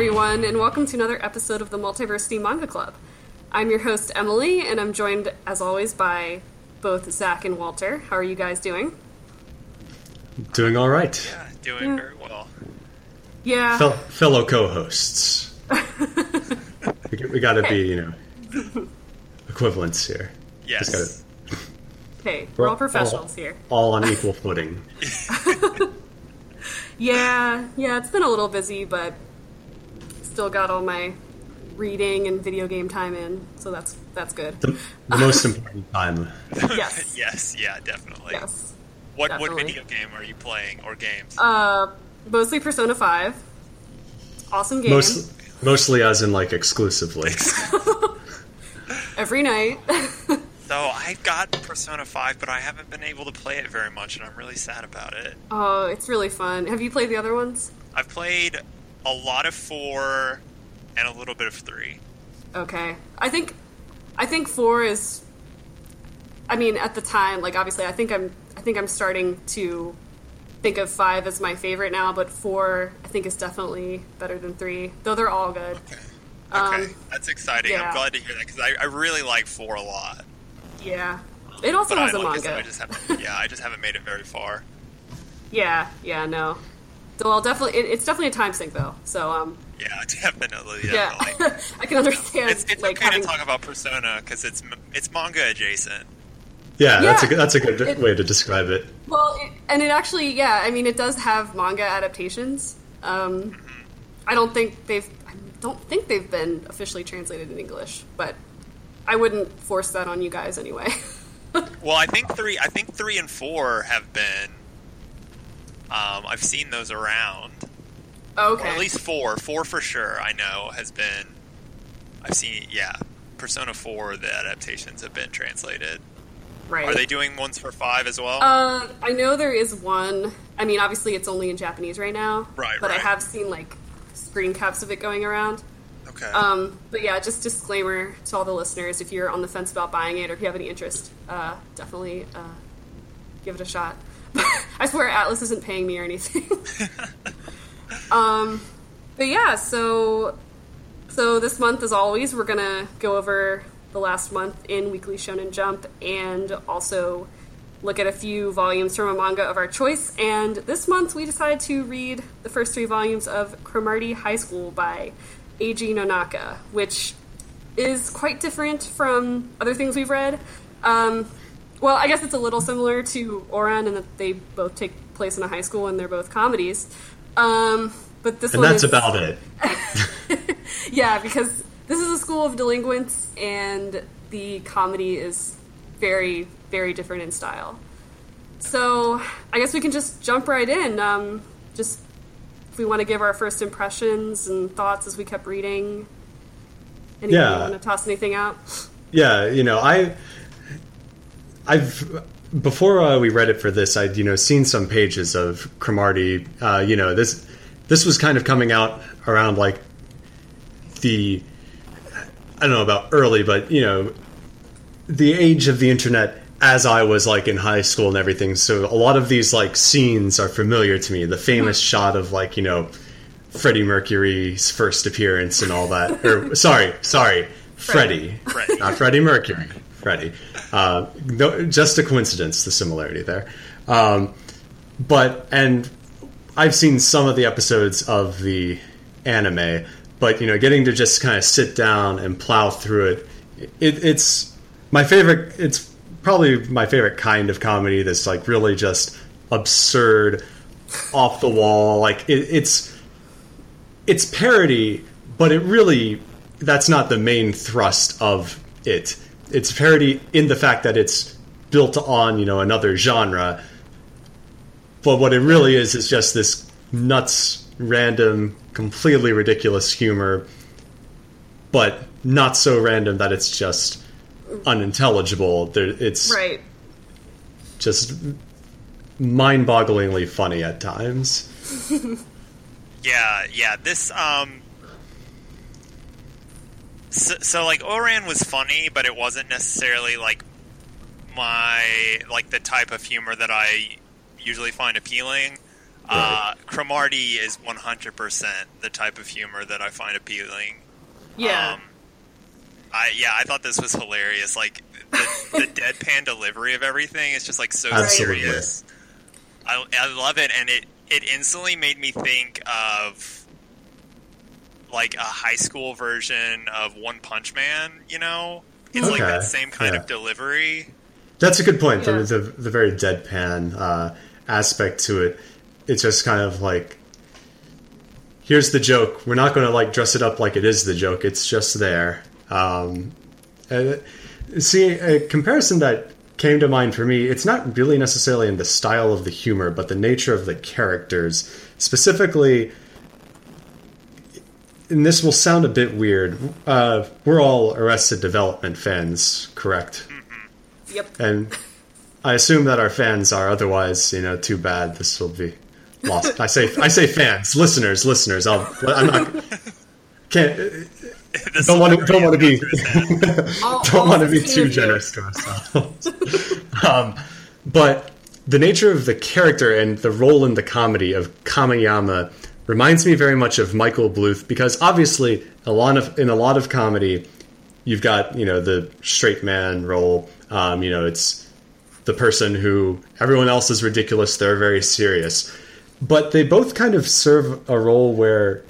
everyone, and welcome to another episode of the Multiversity Manga Club. I'm your host, Emily, and I'm joined, as always, by both Zach and Walter. How are you guys doing? Doing all right. Yeah, doing very well. Yeah. Fellow co-hosts. We gotta be, equivalents here. Yes. Hey, we're all professionals here. All on equal footing. Yeah, it's been a little busy, but still got all my reading and video game time in, so that's good. The most important time. Yes. Yeah, definitely. Yes. What video game are you playing, or games? Mostly Persona 5. Awesome game. Mostly as in, exclusively. Every night. So I got Persona 5, but I haven't been able to play it very much, and I'm really sad about it. Oh, it's really fun. Have you played the other ones? I've played a lot of 4 and a little bit of 3. Okay. I think 4 is... I mean, at the time, obviously, I think I'm starting to think of 5 as my favorite now, but 4, I think, is definitely better than 3, though they're all good. Okay. That's exciting. Yeah. I'm glad to hear that, because I really like 4 a lot. Yeah. It also has a manga. I just haven't made it very far. Yeah, no. So I'll definitely... It's definitely a time sink, though, so... Yeah, definitely. Yeah. I can understand... It's okay to talk about Persona, because it's manga adjacent. Yeah, that's a good way to describe it. Well, it actually... Yeah, I mean, it does have manga adaptations. Mm-hmm. I don't think they've been officially translated in English, but... I wouldn't force that on you guys anyway. Well, I think 3 and 4 have been. I've seen those around. Okay. Or at least 4 for sure. I know has been. I've seen Persona 4. The adaptations have been translated. Right. Are they doing ones for 5 as well? I know there is one. I mean, obviously it's only in Japanese right now. Right. But I have seen screen caps of it going around. Okay. But yeah, just disclaimer to all the listeners, if you're on the fence about buying it or if you have any interest, definitely give it a shot. I swear Atlas isn't paying me or anything. But yeah, so this month, as always, we're going to go over the last month in Weekly Shonen Jump and also look at a few volumes from a manga of our choice. And this month we decided to read the first 3 volumes of Cromartie High School by... Eiji Nonaka, which is quite different from other things we've read. Well, I guess it's a little similar to Ouran in that they both take place in a high school and they're both comedies. But this and one that's is... about it. Yeah, because this is a school of delinquents and the comedy is very, very different in style. So I guess we can just jump right in. We want to give our first impressions and thoughts as we kept reading. Want to toss anything out? Yeah, I've before we read it for this, I'd seen some pages of Cromartie. This was kind of coming out around I don't know about early, but the age of the internet. As I was in high school and everything, so a lot of these scenes are familiar to me. The famous shot of Freddie Mercury's first appearance and all that. Or sorry, Freddie, not Freddie Mercury, Freddie. Just a coincidence, the similarity there. But I've seen some of the episodes of the anime, but getting to just kind of sit down and plow through it's my favorite. It's probably my favorite kind of comedy that's really just absurd, off the wall. It's parody, but it really, that's not the main thrust of it. It's parody in the fact that it's built on, another genre. But what it really is just this nuts, random, completely ridiculous humor, but not so random that it's just unintelligible. It's right. Just mind-bogglingly funny at times. Yeah. This So Ouran was funny, but it wasn't necessarily my the type of humor that I usually find appealing. Right. Cromartie is 100% the type of humor that I find appealing. Yeah. I thought this was hilarious. Like, the deadpan delivery of everything is just, like, so Absolutely. Serious. I love it, and it instantly made me think of, like, a high school version of One Punch Man, you know? It's, like, that same kind of delivery. That's a good point. Yeah. The very deadpan aspect to it. It's just kind of like, here's the joke. We're not going to, like, dress it up like it is the joke. It's just there. See, a comparison that came to mind for me, it's not really necessarily in the style of the humor, but the nature of the characters. Specifically, and this will sound a bit weird, we're all Arrested Development fans, correct? Mm-hmm. Yep. And I assume that our fans are, otherwise, you know, too bad this will be lost. I say fans, listeners. Don't want to be too generous to ourselves. But the nature of the character and the role in the comedy of Kameyama reminds me very much of Michael Bluth, because obviously in a lot of comedy, you've got, you know, the straight man role. You know, it's the person who everyone else is ridiculous. They're very serious, but they both kind of serve a role where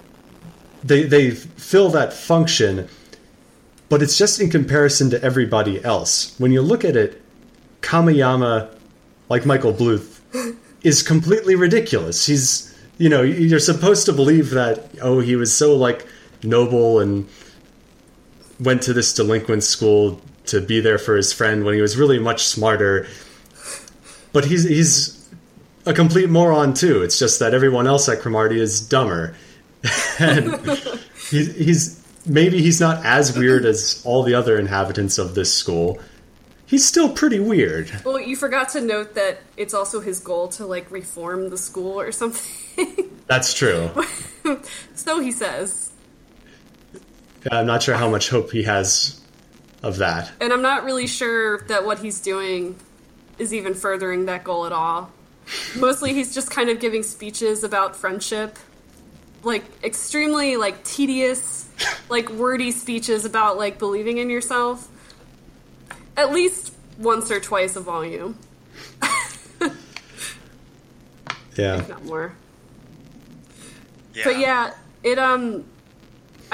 they fill that function, but it's just in comparison to everybody else. When you look at it, Kameyama, like Michael Bluth, is completely ridiculous. He's, you know, you're supposed to believe that, oh, he was so, like, noble and went to this delinquent school to be there for his friend when he was really much smarter. But he's a complete moron, too. It's just that everyone else at Cromartie is dumber. And he's not as weird as all the other inhabitants of this school. He's still pretty weird. Well, you forgot to note that it's also his goal to, like, reform the school or something. That's true. So he says. I'm not sure how much hope he has of that. And I'm not really sure that what he's doing is even furthering that goal at all. Mostly he's just kind of giving speeches about friendship. Like, extremely, like, tedious, like, wordy speeches about, like, believing in yourself. At least once or twice a volume. Yeah. If not more. Yeah. But yeah, it, I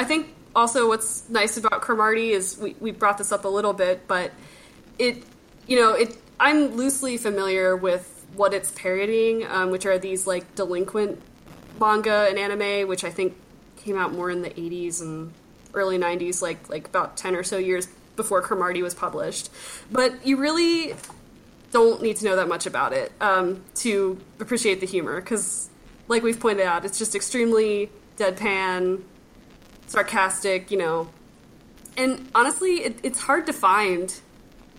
think also what's nice about Cromartie is, we brought this up a little bit, but it, you know, I'm loosely familiar with what it's parodying, which are these, like, delinquent manga and anime, which I think came out more in the 80s and early 90s, like about 10 or so years before Cromartie was published. But you really don't need to know that much about it to appreciate the humor, because, like we've pointed out, it's just extremely deadpan, sarcastic, you know. And honestly, it's hard to find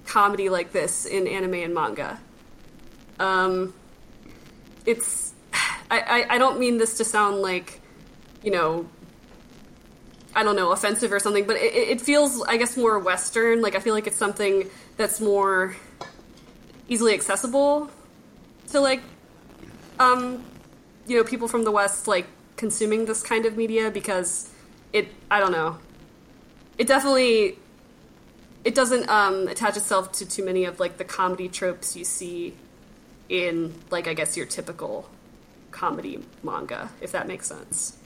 comedy like this in anime and manga. It's... I don't mean this to sound like, you know, I don't know, offensive or something, but it feels, I guess, more Western. Like, I feel like it's something that's more easily accessible to, like, you know, people from the West, like, consuming this kind of media, because I don't know. It definitely, it doesn't attach itself to too many of, like, the comedy tropes you see in, like, I guess, your typical comedy manga, if that makes sense.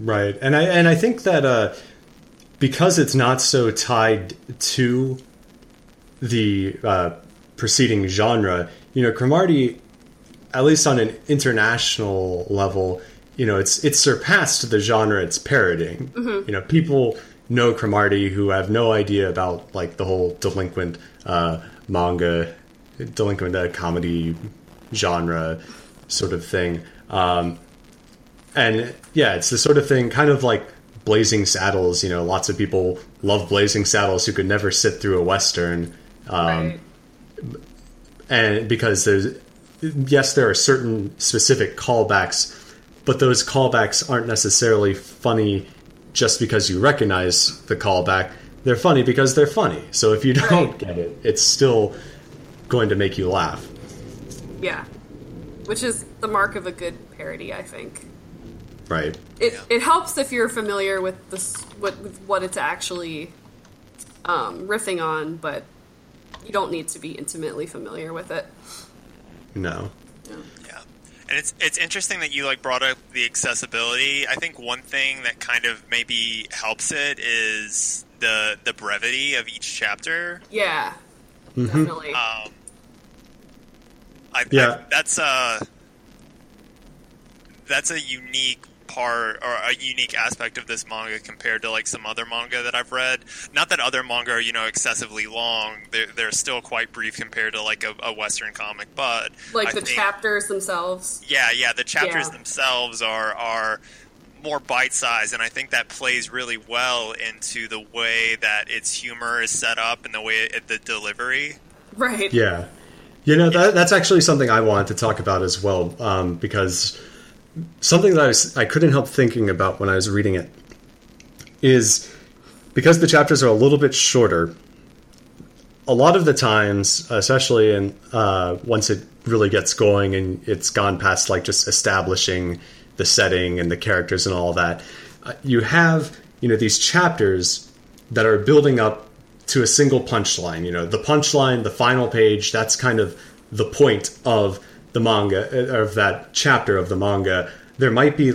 Right. And I think that because it's not so tied to the preceding genre, you know, Cromartie, at least on an international level, you know, it's surpassed the genre it's parodying. Mm-hmm. You know, people know Cromartie who have no idea about, like, the whole delinquent manga, delinquent comedy genre sort of thing. And yeah, it's the sort of thing, kind of like Blazing Saddles. You know, lots of people love Blazing Saddles who could never sit through a Western. Right. And because there are certain specific callbacks, but those callbacks aren't necessarily funny just because you recognize the callback. They're funny because they're funny. So if you don't get it, it's still going to make you laugh. Yeah. which is the mark of a good parody, I think. Right. It helps if you're familiar with this, what it's actually riffing on, but you don't need to be intimately familiar with it. No. Yeah. Yeah. And it's interesting that you brought up the accessibility. I think one thing that kind of maybe helps it is the brevity of each chapter. Yeah. Mm-hmm. Definitely. That's a unique part or a unique aspect of this manga compared to some other manga that I've read. Not that other manga are, excessively long. They're still quite brief compared to a Western comic, but chapters themselves. Yeah, the chapters themselves are more bite-sized, and I think that plays really well into the way that its humor is set up and the way the delivery. Right. Yeah. That's actually something I wanted to talk about as well, because something that I couldn't help thinking about when I was reading it is, because the chapters are a little bit shorter, a lot of the times, especially once it really gets going and it's gone past just establishing the setting and the characters and all that, you have these chapters that are building up to a single punchline. The punchline, the final page, that's kind of the point of the manga, of that chapter of the manga. There might be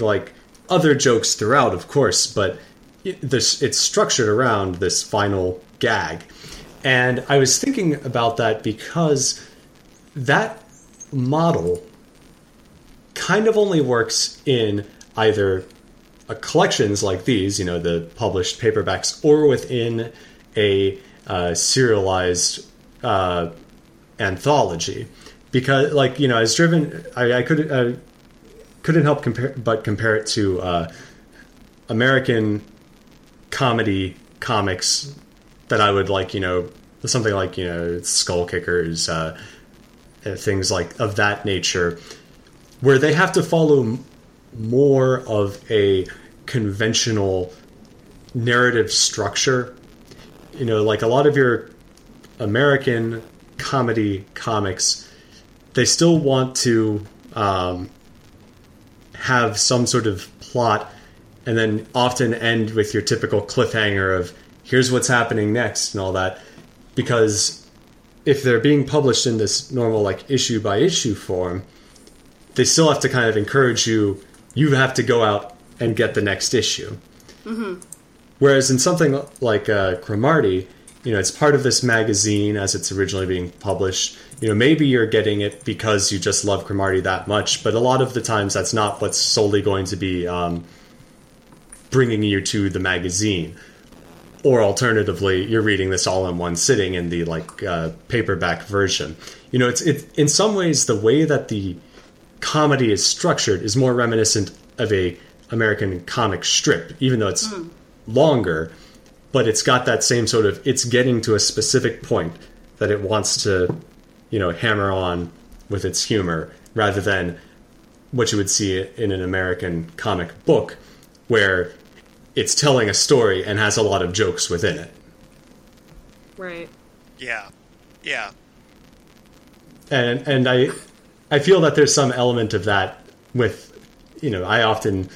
other jokes throughout, of course, but it's structured around this final gag. And I was thinking about that because that model kind of only works in either collections like these, the published paperbacks, or within a serialized anthology, because I couldn't help compare it to American comedy comics that I would something Skull Kickers, things of that nature, where they have to follow more of a conventional narrative structure. A lot of your American comedy comics, they still want to have some sort of plot, and then often end with your typical cliffhanger of here's what's happening next and all that. Because if they're being published in this normal issue by issue form, they still have to kind of encourage you have to go out and get the next issue. Mm-hmm. Whereas in something like Cromartie, it's part of this magazine as it's originally being published. Maybe you're getting it because you just love Cromartie that much, but a lot of the times that's not what's solely going to be bringing you to the magazine. Or alternatively, you're reading this all in one sitting in the paperback version. It's in some ways the way that the comedy is structured is more reminiscent of a American comic strip, even though it's longer, but it's got that same sort of, it's getting to a specific point that it wants to hammer on with its humor, rather than what you would see in an American comic book, where it's telling a story and has a lot of jokes within it. Right. Yeah. And I feel that there's some element of that with, I often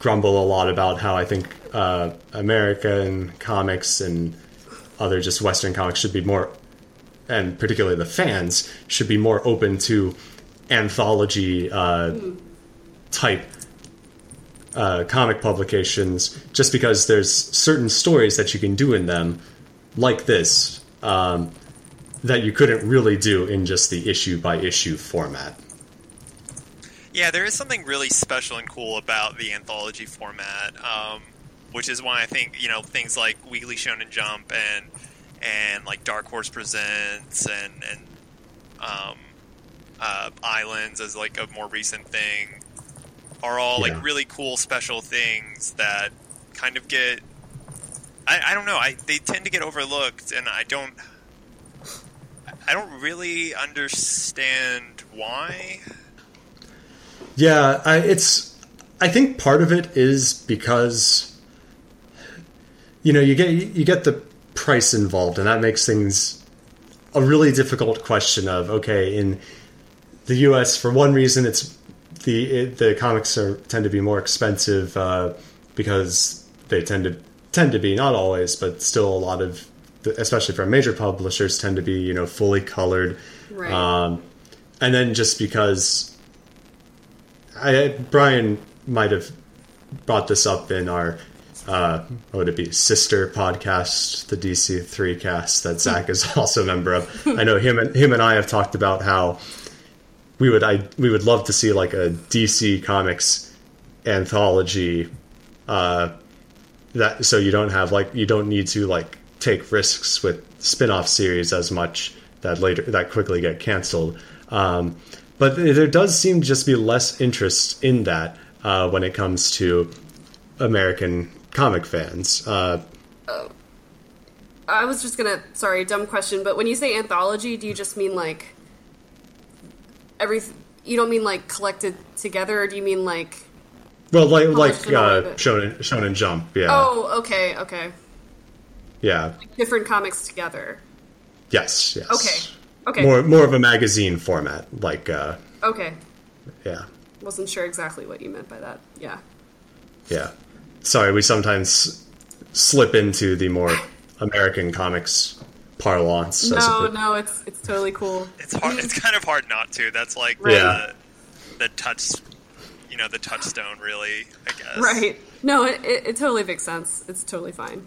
grumble a lot about how I think American comics and other just Western comics should be more, and particularly the fans, should be more open to anthology type comic publications, just because there's certain stories that you can do in them, like this, that you couldn't really do in just the issue by issue format. Yeah, there is something really special and cool about the anthology format, which is why I think, things like Weekly Shonen Jump and Dark Horse Presents and Islands as a more recent thing are all really cool special things that kind of get, I don't know, they tend to get overlooked, and I don't really understand why. Yeah, I think part of it is because, you get the price involved, and that makes things a really difficult question of, okay, in the U.S., for one reason, it's the comics tend to be more expensive because they tend to be, not always, but still a lot of, especially from major publishers, tend to be, you know, fully colored. Right. And then just because Brian might have brought this up in our what would it be, sister podcast, the DC3 cast that Zach is also a member of. I know him and I have talked about how we would love to see like a DC Comics anthology that, so you don't have like, you don't need to like take risks with spin-off series as much that quickly get canceled. But there does seem to just be less interest in that when it comes to American comic fans. I was just gonna, sorry, dumb question, but when you say anthology, do you just mean like you don't mean like collected together, or do you mean like? Well, like Shonen Jump, yeah. Oh, okay. Yeah. Like different comics together. Yes. Okay. More of a magazine format, like. Okay. Yeah. Wasn't sure exactly what you meant by that. Yeah. Sorry, we sometimes slip into the more American comics parlance. No, it's totally cool. It's hard. It's kind of hard not to. That's like the touchstone, really, I guess. Right. No, it totally makes sense. It's totally fine.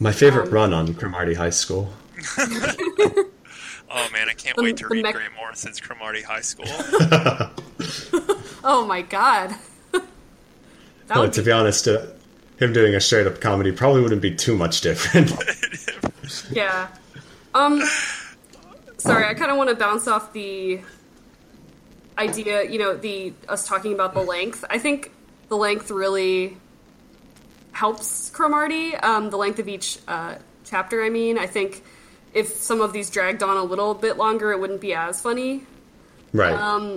My favorite run on Cromartie High School. Oh, man, I can't wait to read Grant Morrison's Cromartie High School. Oh, my God. But to be honest, him doing a straight-up comedy probably wouldn't be too much different. Yeah. Sorry, I kind of want to bounce off the idea, you know, us talking about the length. I think the length really helps Cromartie, the length of each chapter, I mean. I think if some of these dragged on a little bit longer, it wouldn't be as funny. Right.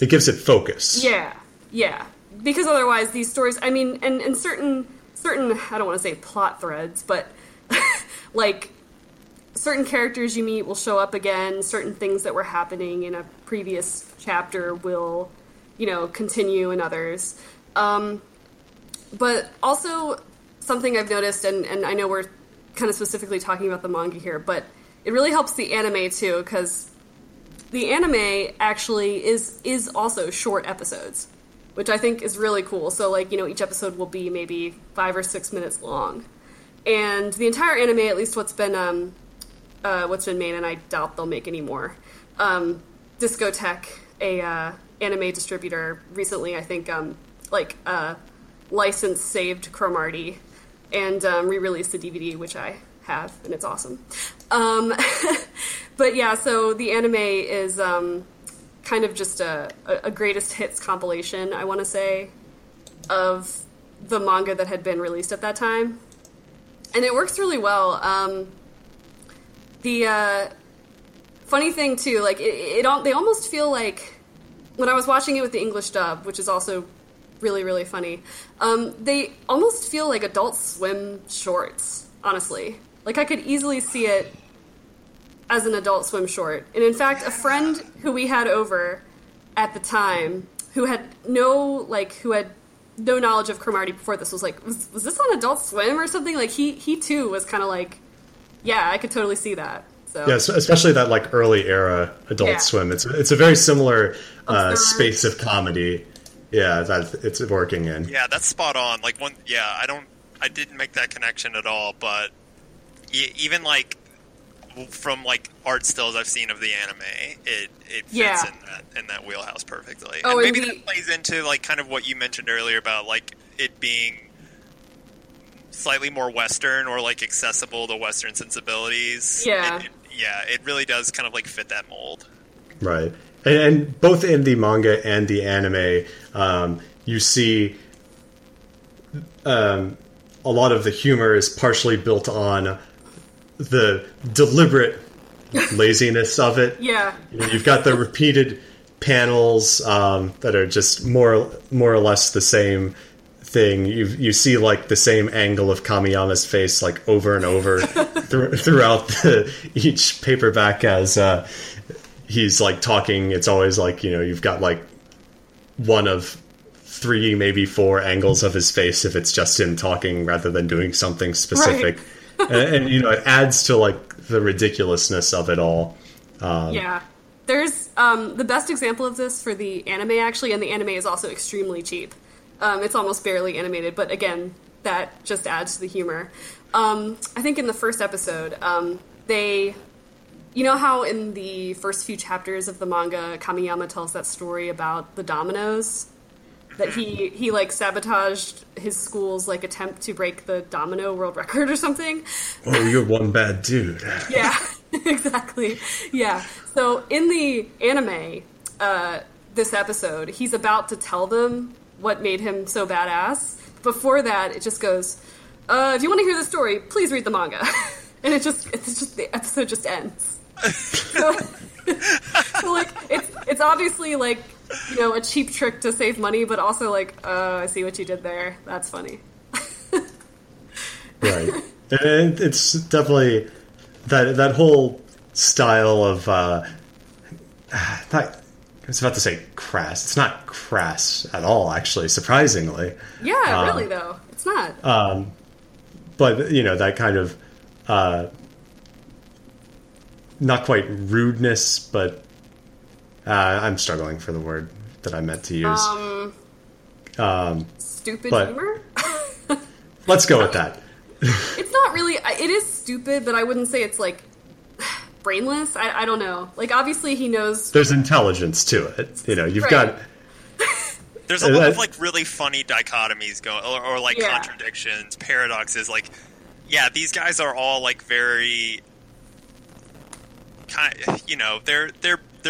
It gives it focus. Yeah. Because otherwise, these stories, I mean, and certain, I don't want to say plot threads, but, like, certain characters you meet will show up again, certain things that were happening in a previous chapter will, you know, continue in others. But also, something I've noticed, and I know we're kind of specifically talking about the manga here, but it really helps the anime, too, because the anime actually is also short episodes, which I think is really cool. So, like, you know, each episode will be maybe 5 or 6 minutes long. And the entire anime, at least what's been made, and I doubt they'll make any more, Discotech, a anime distributor, recently, I think, license saved Cromartie and re-released the DVD, which I have, and it's awesome. But, yeah, so the anime is... kind of just a greatest hits compilation, I want to say, of the manga that had been released at that time. And it works really well. The funny thing, too, like, they almost feel like, when I was watching it with the English dub, which is also really, really funny, they almost feel like Adult Swim shorts, honestly. Like, I could easily see it as an Adult Swim short. And in fact, a friend who we had over at the time, who had no knowledge of Cromartie before this, was like, was this on Adult Swim or something? Like, he too was kind of like, yeah, I could totally see that. So. Yeah, especially that, like, early era Adult Swim. It's a very similar space of comedy, yeah, that it's working in. Yeah, that's spot on. Like, I didn't make that connection at all, but even, like, from like art stills I've seen of the anime, it fits in that wheelhouse perfectly. Oh, and maybe that plays into like kind of what you mentioned earlier about like it being slightly more Western or like accessible to Western sensibilities. Yeah, it really does kind of like fit that mold. Right, and both in the manga and the anime, you see a lot of the humor is partially built on the deliberate laziness of it. Yeah. You know, you've got the repeated panels that are just more or less the same thing. You see like the same angle of Kameyama's face like over and over throughout each paperback as he's like talking, it's always like, you know, you've got like one of three, maybe four angles of his face if it's just him talking rather than doing something specific. Right. and you know, it adds to like the ridiculousness of it all. Yeah. There's the best example of this for the anime, actually, and the anime is also extremely cheap. It's almost barely animated, but again, that just adds to the humor. I think in the first episode, they... You know how in the first few chapters of the manga, Kameyama tells that story about the dominoes? That he like, sabotaged his school's, like, attempt to break the domino world record or something? Oh, you're one bad dude. Yeah, exactly. Yeah. So, in the anime, this episode, he's about to tell them what made him so badass. Before that, it just goes, if you want to hear the story, please read the manga. And it's just the episode just ends. So like, it's obviously, like, you know, a cheap trick to save money, but also, like, I see what you did there. That's funny. Right. And it's definitely that whole style of, I was about to say crass. It's not crass at all, actually, surprisingly. Yeah, really, though. It's not. But, you know, that kind of... not quite rudeness, but I'm struggling for the word that I meant to use. Stupid humor? Let's go with that. It's not really... It is stupid, but I wouldn't say it's, like, brainless. I don't know. Like, obviously he knows... There's intelligence to it. You know, you've got... There's a lot of, like, really funny dichotomies going... Or like, contradictions, paradoxes, like... Yeah, these guys are all, like, very, you know, they're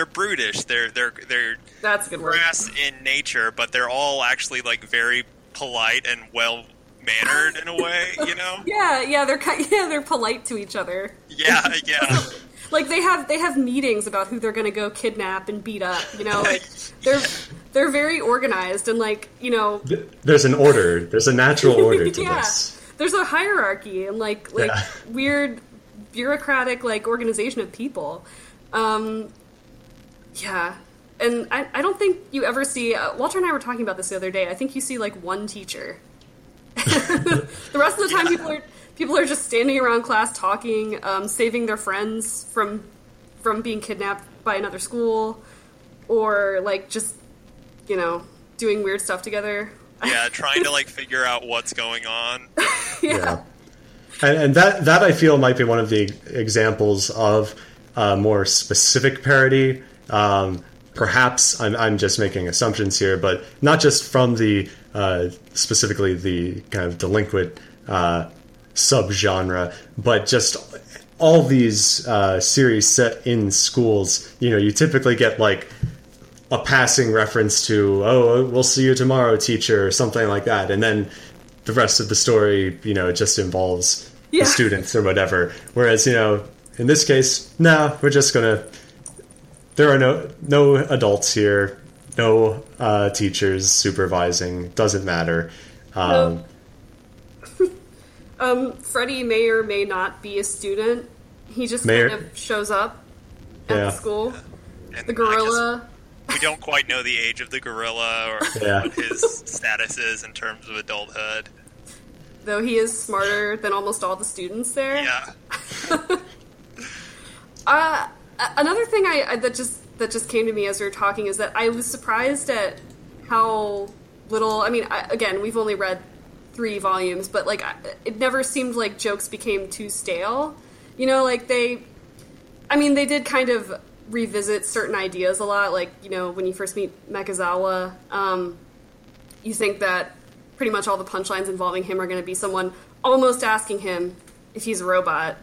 brutish. They're That's a good crass word. In nature, but they're all actually, like, very polite and well mannered in a way, you know? They're polite to each other. Yeah. Like, they have meetings about who they're going to go kidnap and beat up, you know? Like, they're very organized and, like, you know, there's an order. There's a natural order to this. There's a hierarchy and, like weird bureaucratic, like, organization of people. And I don't think you ever see... Walter and I were talking about this the other day. I think you see, like, one teacher. The rest of the time, people are just standing around class talking, saving their friends from being kidnapped by another school, or, like, just, you know, doing weird stuff together. Yeah, trying to, like, figure out what's going on. Yeah. And that I feel might be one of the examples of a more specific parody. Perhaps I'm just making assumptions here, but not just from the specifically the kind of delinquent subgenre, but just all these series set in schools. You know, you typically get, like, a passing reference to, oh, we'll see you tomorrow, teacher, or something like that. And then the rest of the story, you know, it just involves the students or whatever. Whereas, you know, in this case, we're just going to... There are no adults here, no teachers supervising, doesn't matter. Freddie may or may not be a student. He just kind of shows up at the school. The gorilla... We don't quite know the age of the gorilla or what his status is in terms of adulthood. Though he is smarter than almost all the students there. Yeah. Another thing that just came to me as we were talking is that I was surprised at how little... I mean, again, we've only read 3 volumes, but, like, it never seemed like jokes became too stale. You know, like, they did kind of... revisit certain ideas a lot, like, you know, when you first meet Mechazawa, you think that pretty much all the punchlines involving him are going to be someone almost asking him if he's a robot,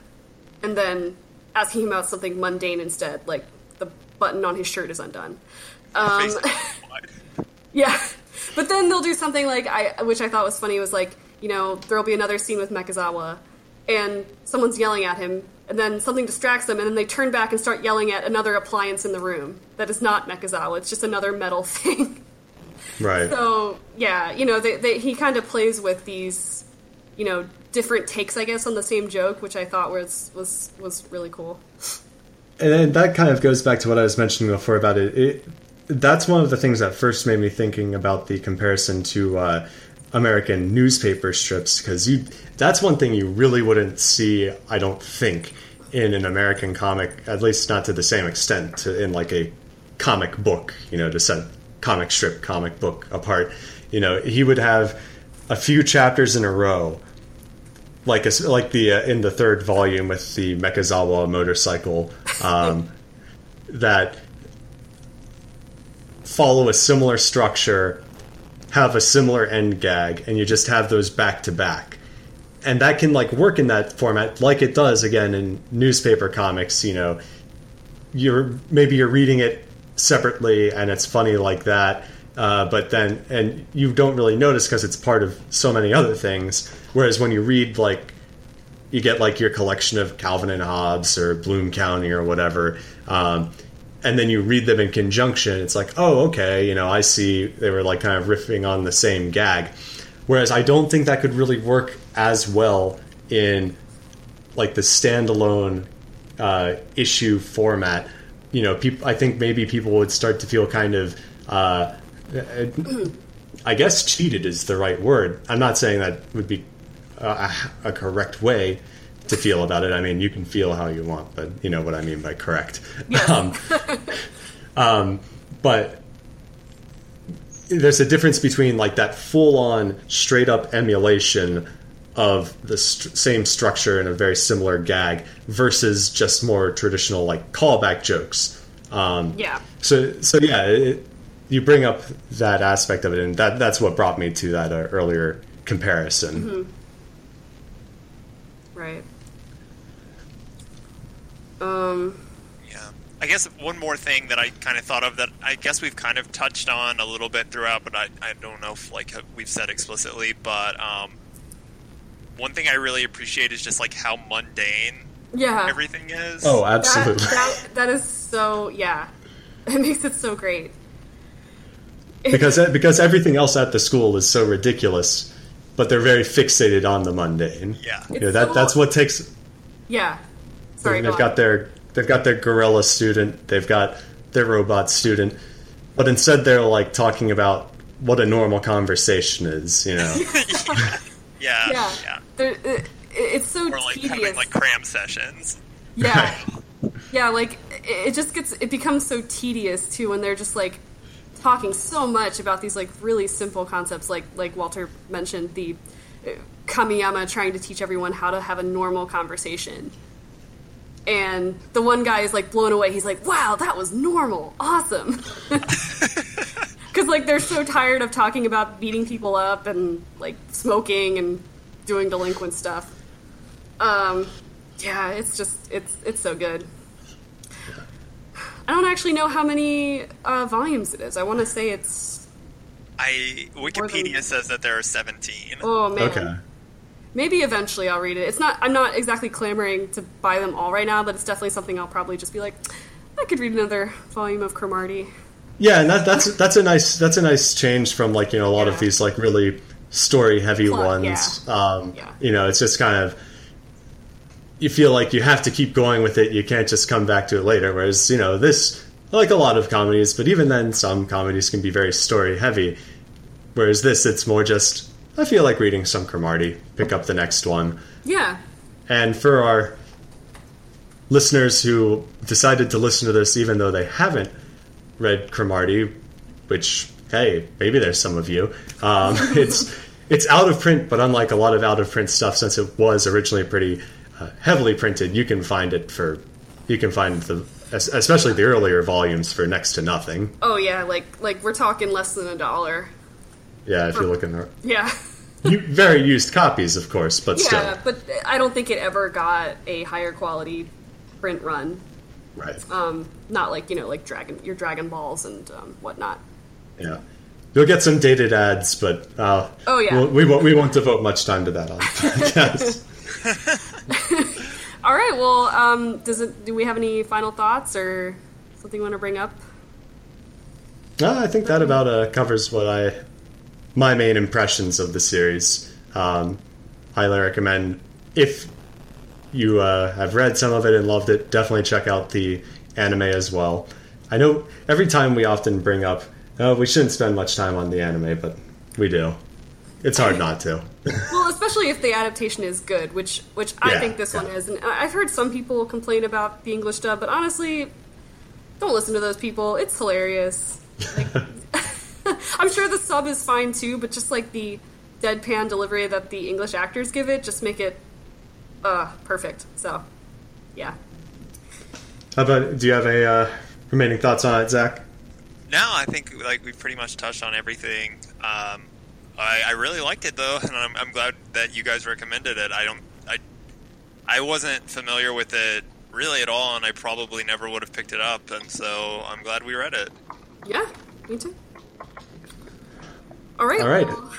and then asking him about something mundane instead, like the button on his shirt is undone. Yeah, but then they'll do something like which I thought was funny, was like, you know, there'll be another scene with Mechazawa, and someone's yelling at him. And then something distracts them, and then they turn back and start yelling at another appliance in the room that is not Mechazawa. It's just another metal thing. Right. So, yeah, you know, he kind of plays with these, you know, different takes, I guess, on the same joke, which I thought was really cool. And that kind of goes back to what I was mentioning before about it. That's one of the things that first made me thinking about the comparison to American newspaper strips, because that's one thing you really wouldn't see, I don't think, in an American comic, at least not to the same extent, in like a comic book, you know, to set comic strip, comic book apart. You know, he would have a few chapters in a row, like in the third volume with the Mechazawa motorcycle, that follow a similar structure, have a similar end gag, and you just have those back to back. And that can work in that format, like it does again in newspaper comics. You know, you're reading it separately and it's funny like that. But then you don't really notice because it's part of so many other things. Whereas when you read, you get your collection of Calvin and Hobbes or Bloom County or whatever, and then you read them in conjunction. It's like, oh, okay, you know, I see they were kind of riffing on the same gag. Whereas I don't think that could really work as well in the standalone issue format. You know, I think maybe people would start to feel kind of. I guess cheated is the right word. I'm not saying that would be a correct way to feel about it. I mean, you can feel how you want, but you know what I mean by correct. Yes. But there's a difference between that full-on, straight-up emulation of the same structure and a very similar gag versus just more traditional callback jokes. You bring up that aspect of it, and that's what brought me to that earlier comparison. Mm-hmm. Right. Yeah. I guess one more thing that I kind of thought of that I guess we've kind of touched on a little bit throughout, but I don't know if we've said explicitly, but one thing I really appreciate is just how mundane everything is. Oh, absolutely. That is so, yeah. It makes it so great. Because everything else at the school is so ridiculous, but they're very fixated on the mundane. Yeah, you know, that's what takes. Yeah, sorry. They've got their gorilla student. They've got their robot student, but instead they're talking about what a normal conversation is. You know. Yeah. It's so or tedious. Having cram sessions. Yeah, right. Yeah. It just becomes so tedious too when they're just talking so much about these really simple concepts, like Walter mentioned, the Kameyama trying to teach everyone how to have a normal conversation, and the one guy is blown away. He's like, wow, that was normal, awesome, because they're so tired of talking about beating people up and smoking and doing delinquent stuff. It's just it's so good. I don't actually know how many volumes it is. I want to say it's... Wikipedia says that there are 17. Oh, man. Okay. Maybe eventually I'll read it. I'm not exactly clamoring to buy them all right now, but it's definitely something I'll probably just be I could read another volume of Cromartie. Yeah, and that's a nice change from a lot of these really story heavy ones. Yeah. You know, it's just kind of. You feel you have to keep going with it. You can't just come back to it later. Whereas, you know, this, a lot of comedies, but even then some comedies can be very story heavy. Whereas this, it's more just, I feel like reading some Cromartie, pick up the next one. Yeah. And for our listeners who decided to listen to this, even though they haven't read Cromartie, which, hey, maybe there's some of you. It's out of print, but unlike a lot of out of print stuff, since it was originally pretty heavily printed, you can find it for... You can find the... Especially the earlier volumes for next to nothing. Oh, yeah. We're talking less than $1. Yeah, if you look in there. Yeah. Very used copies, of course, but still. Yeah, but I don't think it ever got a higher quality print run. Right. Not your Dragon Balls and whatnot. Yeah. You'll get some dated ads, but... oh, yeah. We won't devote much time to that on the podcast. All right. Well, do we have any final thoughts or something you want to bring up? I think that about covers what my main impressions of the series. Highly recommend if you have read some of it and loved it, definitely check out the anime as well. I know every time we often bring up, oh, we shouldn't spend much time on the anime, but we do. It's hard not to. Well, especially if the adaptation is good, which I think this one is. And I've heard some people complain about the English dub, but honestly, don't listen to those people. It's hilarious. Like, I'm sure the sub is fine too, but just like the deadpan delivery that the English actors give it, just make it perfect. So, yeah. How about, do you have a remaining thoughts on it, Zach? No, I think like we pretty much touched on everything. I really liked it though, and I'm glad that you guys recommended it. I wasn't familiar with it really at all, and I probably never would have picked it up, and so I'm glad we read it. Yeah, me too. All right. Well,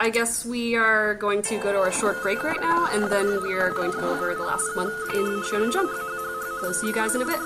I guess we are going to go to our short break right now, and then we are going to go over the last month in Shonen Jump. So see you guys in a bit.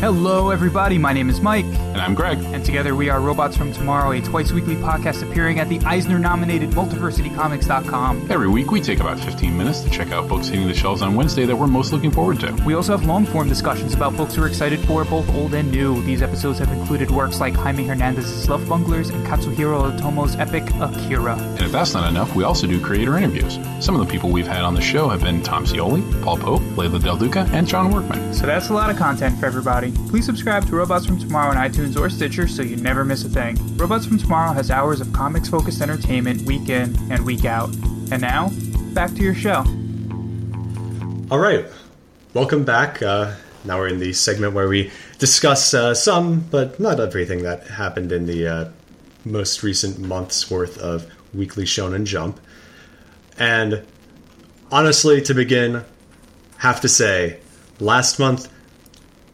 Hello, everybody. My name is Mike. And I'm Greg. And together we are Robots from Tomorrow, a twice-weekly podcast appearing at the Eisner-nominated MultiversityComics.com. Every week we take about 15 minutes to check out books hitting the shelves on Wednesday that we're most looking forward to. We also have long-form discussions about books we're excited for, both old and new. These episodes have included works like Jaime Hernandez's Love Bunglers and Katsuhiro Otomo's epic Akira. And if that's not enough, we also do creator interviews. Some of the people we've had on the show have been Tom Scioli, Paul Pope, Leila Del Duca, and John Workman. So that's a lot of content for everybody. Please subscribe to Robots from Tomorrow on iTunes or Stitcher so you never miss a thing. Robots from Tomorrow has hours of comics-focused entertainment week in and week out. And now, back to your show. All right. Welcome back. Now we're in the segment where we discuss some, but not everything that happened in the most recent month's worth of Weekly Shonen Jump. And honestly, to begin, have to say, last month,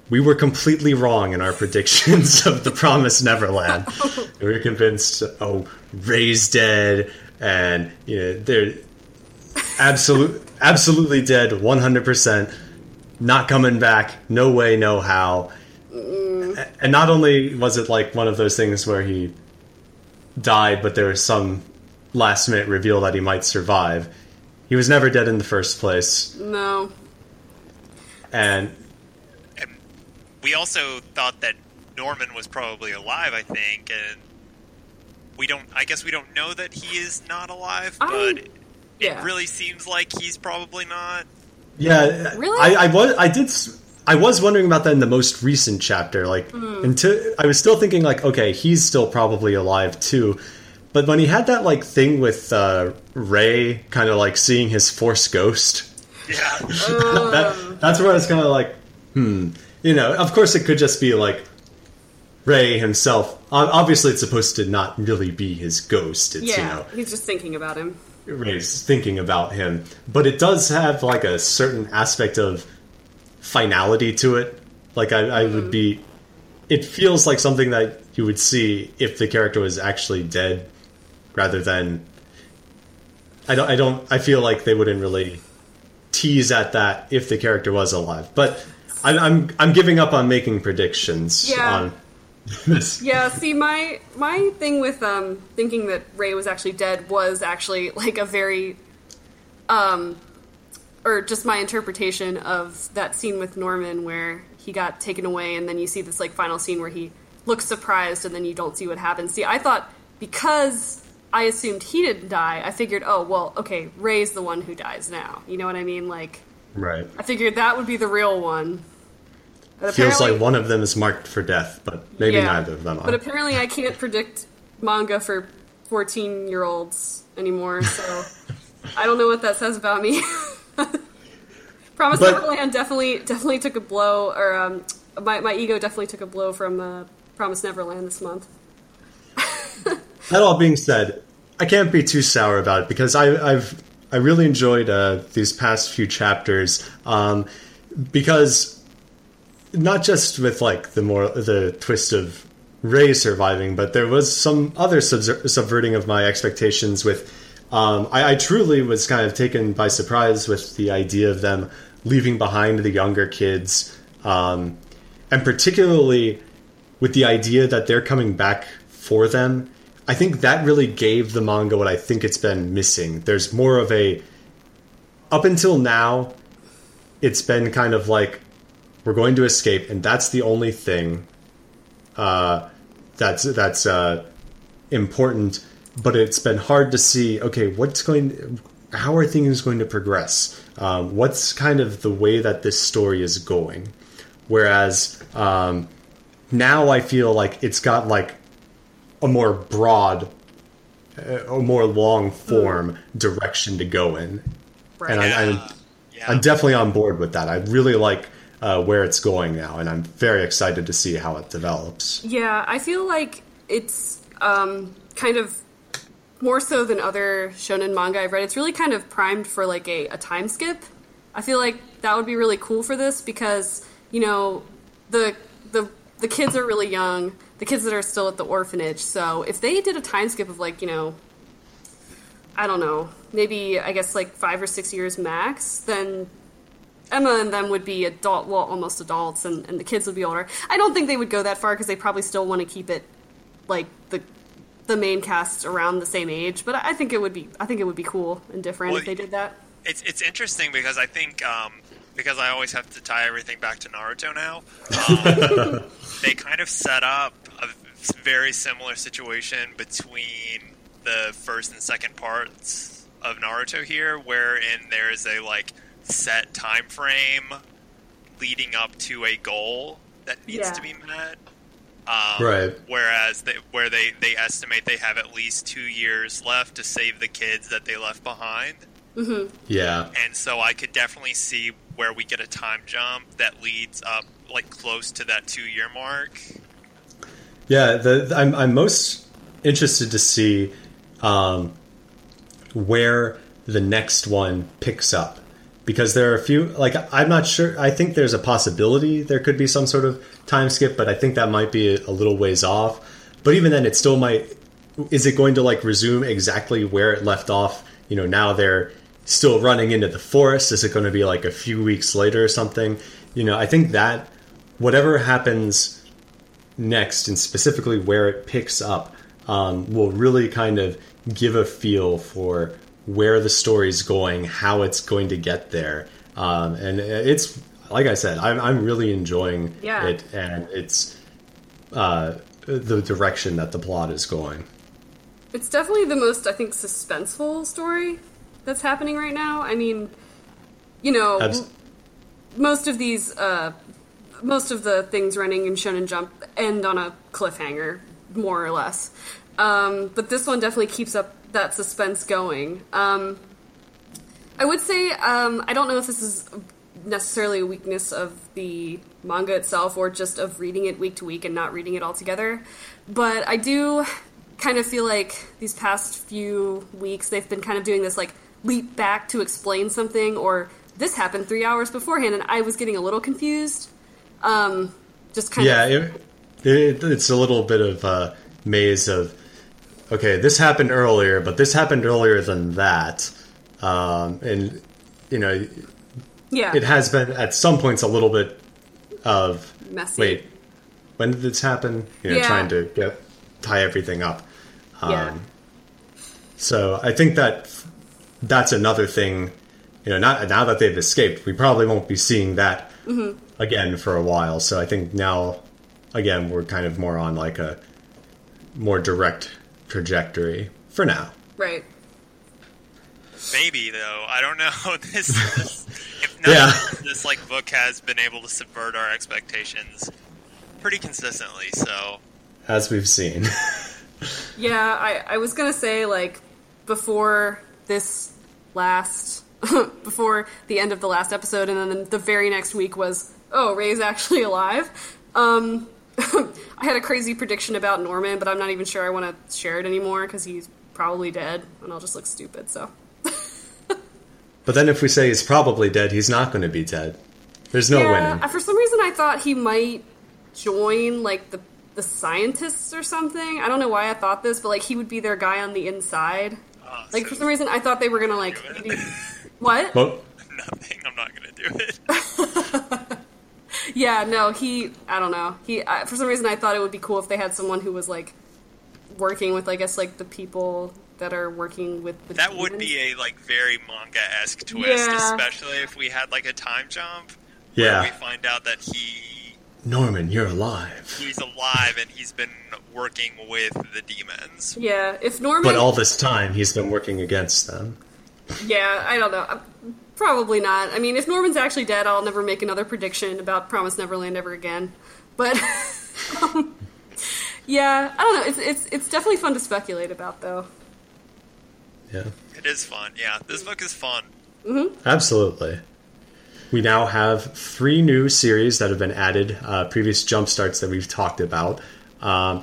we were completely wrong in our predictions of The Promised Neverland. We were convinced, Ray's dead, and they're absolutely dead, 100%, not coming back, no way, no how. And not only was it like one of those things where he died, but there was some last-minute reveal that he might survive. He was never dead in the first place. No. And we also thought that Norman was probably alive, I think, and we don't know that he is not alive, but it really seems like he's probably not. Yeah, really? I was wondering about that in the most recent chapter, like until I was still thinking like, okay, he's still probably alive too, but when he had that like thing with Ray, kind of like seeing his Force ghost, yeah, that's where I was kind of like, of course it could just be, like, Ray himself. Obviously it's supposed to not really be his ghost. He's just thinking about him. Ray's thinking about him. But it does have, like, a certain aspect of finality to it. Like, I would be... It feels like something that you would see if the character was actually dead, rather than... I feel like they wouldn't really tease at that if the character was alive. But... I'm giving up on making predictions. Yeah. On this. Yeah. See, my thing with thinking that Ray was actually dead was actually like a very, or just my interpretation of that scene with Norman where he got taken away, and then you see this like final scene where he looks surprised, and then you don't see what happens. See, I thought because I assumed he didn't die, I figured, Ray's the one who dies now. You know what I mean? Like. Right. I figured that would be the real one. Feels like one of them is marked for death, but maybe neither of them are. But apparently I can't predict manga for 14-year-olds anymore, so I don't know what that says about me. Promised Neverland definitely took a blow, or my ego definitely took a blow from Promised Neverland this month. That all being said, I can't be too sour about it, because I really enjoyed these past few chapters because not just with like the twist of Ray surviving, but there was some other subverting of my expectations with I truly was kind of taken by surprise with the idea of them leaving behind the younger kids and particularly with the idea that they're coming back for them. I think that really gave the manga what I think it's been missing. There's more of a up until now, it's been kind of like, we're going to escape, and that's the only thing that's important. But it's been hard to see, okay, how are things going to progress? What's kind of the way that this story is going? Whereas now I feel like it's got like a more broad, a more long form direction to go in. Right. And I'm definitely on board with that. I really like where it's going now, and I'm very excited to see how it develops. Yeah, I feel like it's kind of, more so than other shonen manga I've read, it's really kind of primed for like a time skip. I feel like that would be really cool for this because, you know, the kids are really young, the kids that are still at the orphanage. So if they did a time skip of like, you know, I don't know, maybe I guess like 5 or 6 years max, then Emma and them would be almost adults, and the kids would be older. I don't think they would go that far because they probably still want to keep it like the main cast around the same age, but I think it would be cool and different if they did that. It's interesting because I think because I always have to tie everything back to Naruto now. They kind of set up a very similar situation between the first and second parts of Naruto here, wherein there is a like set time frame leading up to a goal that needs to be met. Right. Whereas they estimate they have at least 2 years left to save the kids that they left behind. Mm-hmm. Yeah. And so I could definitely see where we get a time jump that leads up like close to that 2 year mark. Yeah. I'm most interested to see where the next one picks up, because there are a few, like, I'm not sure. I think there's a possibility there could be some sort of time skip, but I think that might be a little ways off. But even then, it still might. Is it going to like resume exactly where it left off? You know, now they're still running into the forest. Is it going to be like a few weeks later or something? You know, I think that whatever happens next, and specifically where it picks up, will really kind of give a feel for where the story's going, how it's going to get there. And it's, like I said, I'm really enjoying it, and it's the direction that the plot is going. It's definitely the most, I think, suspenseful story that's happening right now. I mean, you know, most of the things running in Shonen Jump end on a cliffhanger, more or less. But this one definitely keeps up that suspense going. I would say, I don't know if this is necessarily a weakness of the manga itself or just of reading it week to week and not reading it all together, but I do kind of feel like these past few weeks they've been kind of doing this like leap back to explain something, or this happened 3 hours beforehand and I was getting a little confused. It's a little bit of a maze of, okay, this happened earlier, but this happened earlier than that. And, you know, it has been at some points a little bit of messy. Wait, when did this happen? You know, trying to tie everything up. So I think that that's another thing, you know, now that they've escaped, we probably won't be seeing that again for a while. So I think now, again, we're kind of more on like a more direct trajectory for now. Right. Maybe, though. I don't know. This like book has been able to subvert our expectations pretty consistently, so as we've seen. Yeah, I was gonna say, like, before the end of the last episode, and then the very next week was, oh, Ray's actually alive. I had a crazy prediction about Norman, but I'm not even sure I want to share it anymore because he's probably dead, and I'll just look stupid, so. But then if we say he's probably dead, he's not going to be dead. There's no winning. For some reason I thought he might join, like, the scientists or something. I don't know why I thought this, but, like, he would be their guy on the inside. Like, for some reason I thought they were going to, like... What? Nothing. I'm not going to do it. Yeah, no, I don't know. For some reason I thought it would be cool if they had someone who was, like, working with, I guess, like, the people that are working with the That would be a, like, very manga-esque twist, especially if we had, like, a time jump where we find out that Norman, you're alive. He's alive, and he's been working with the demons. Yeah, if Norman... But all this time, he's been working against them. Yeah, I don't know. Probably not. I mean, if Norman's actually dead, I'll never make another prediction about Promised Neverland ever again. But, yeah, I don't know. It's definitely fun to speculate about, though. Yeah. It is fun, yeah. This book is fun. Mm-hmm. Absolutely. We now have 3 new series that have been added, previous jump starts that we've talked about. I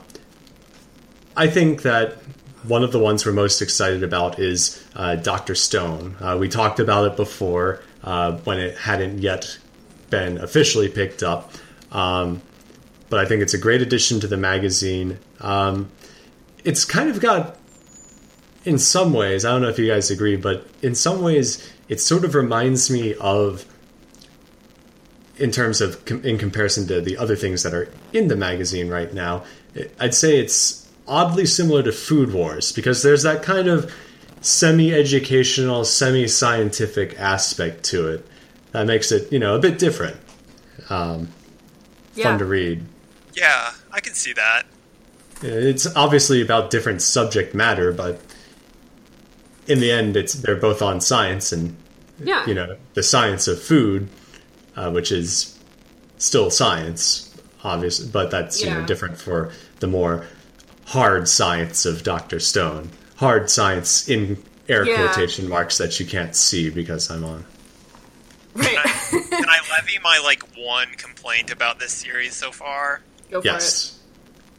think that one of the ones we're most excited about is Dr. Stone. We talked about it before when it hadn't yet been officially picked up. But I think it's a great addition to the magazine. It's kind of got, in some ways, I don't know if you guys agree, but in some ways it sort of reminds me of, in terms of in comparison to the other things that are in the magazine right now, I'd say it's oddly similar to Food Wars, because there's that kind of semi-educational, semi-scientific aspect to it that makes it, you know, a bit different. Fun to read. Yeah, I can see that. It's obviously about different subject matter, but in the end, they're both on science and, you know, the science of food. Which is still science, obviously, but that's you know, different for the more hard science of Dr. Stone. Hard science in air quotation marks that you can't see because I'm on. Right. Can I levy my one complaint about this series so far? Go for it.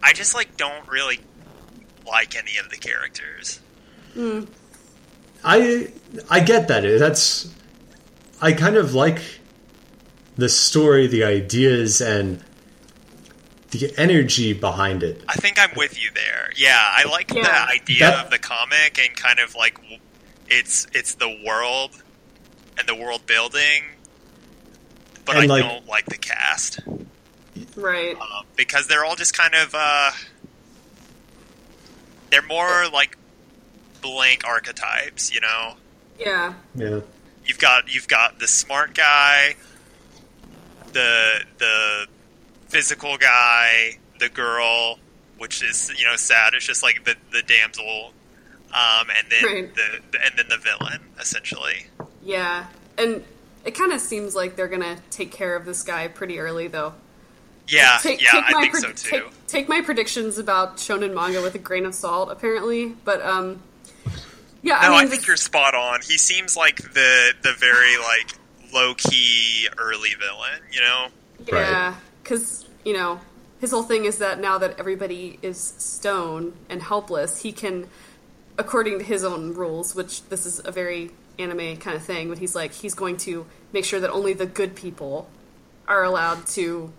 I just don't really like any of the characters. Mm. I get that. I kind of like the story, the ideas, and the energy behind it. I think I'm with you there. Yeah, I like the idea of the comic and kind of it's the world and the world building, but I don't like the cast. Right. Because they're all just kind of, they're more like blank archetypes, you know? Yeah. Yeah. You've got the smart guy, the physical guy, the girl, which is, you know, sad. It's just like the damsel, and then and then the villain, essentially. Yeah, and it kind of seems like they're gonna take care of this guy pretty early, though. Yeah, I think so too. Take my predictions about shonen manga with a grain of salt, apparently, but yeah. No, I think you're spot on. He seems like the very low-key early villain, you know? Yeah, because, you know, his whole thing is that now that everybody is stone and helpless, he can, according to his own rules, which this is a very anime kind of thing, but he's going to make sure that only the good people are allowed to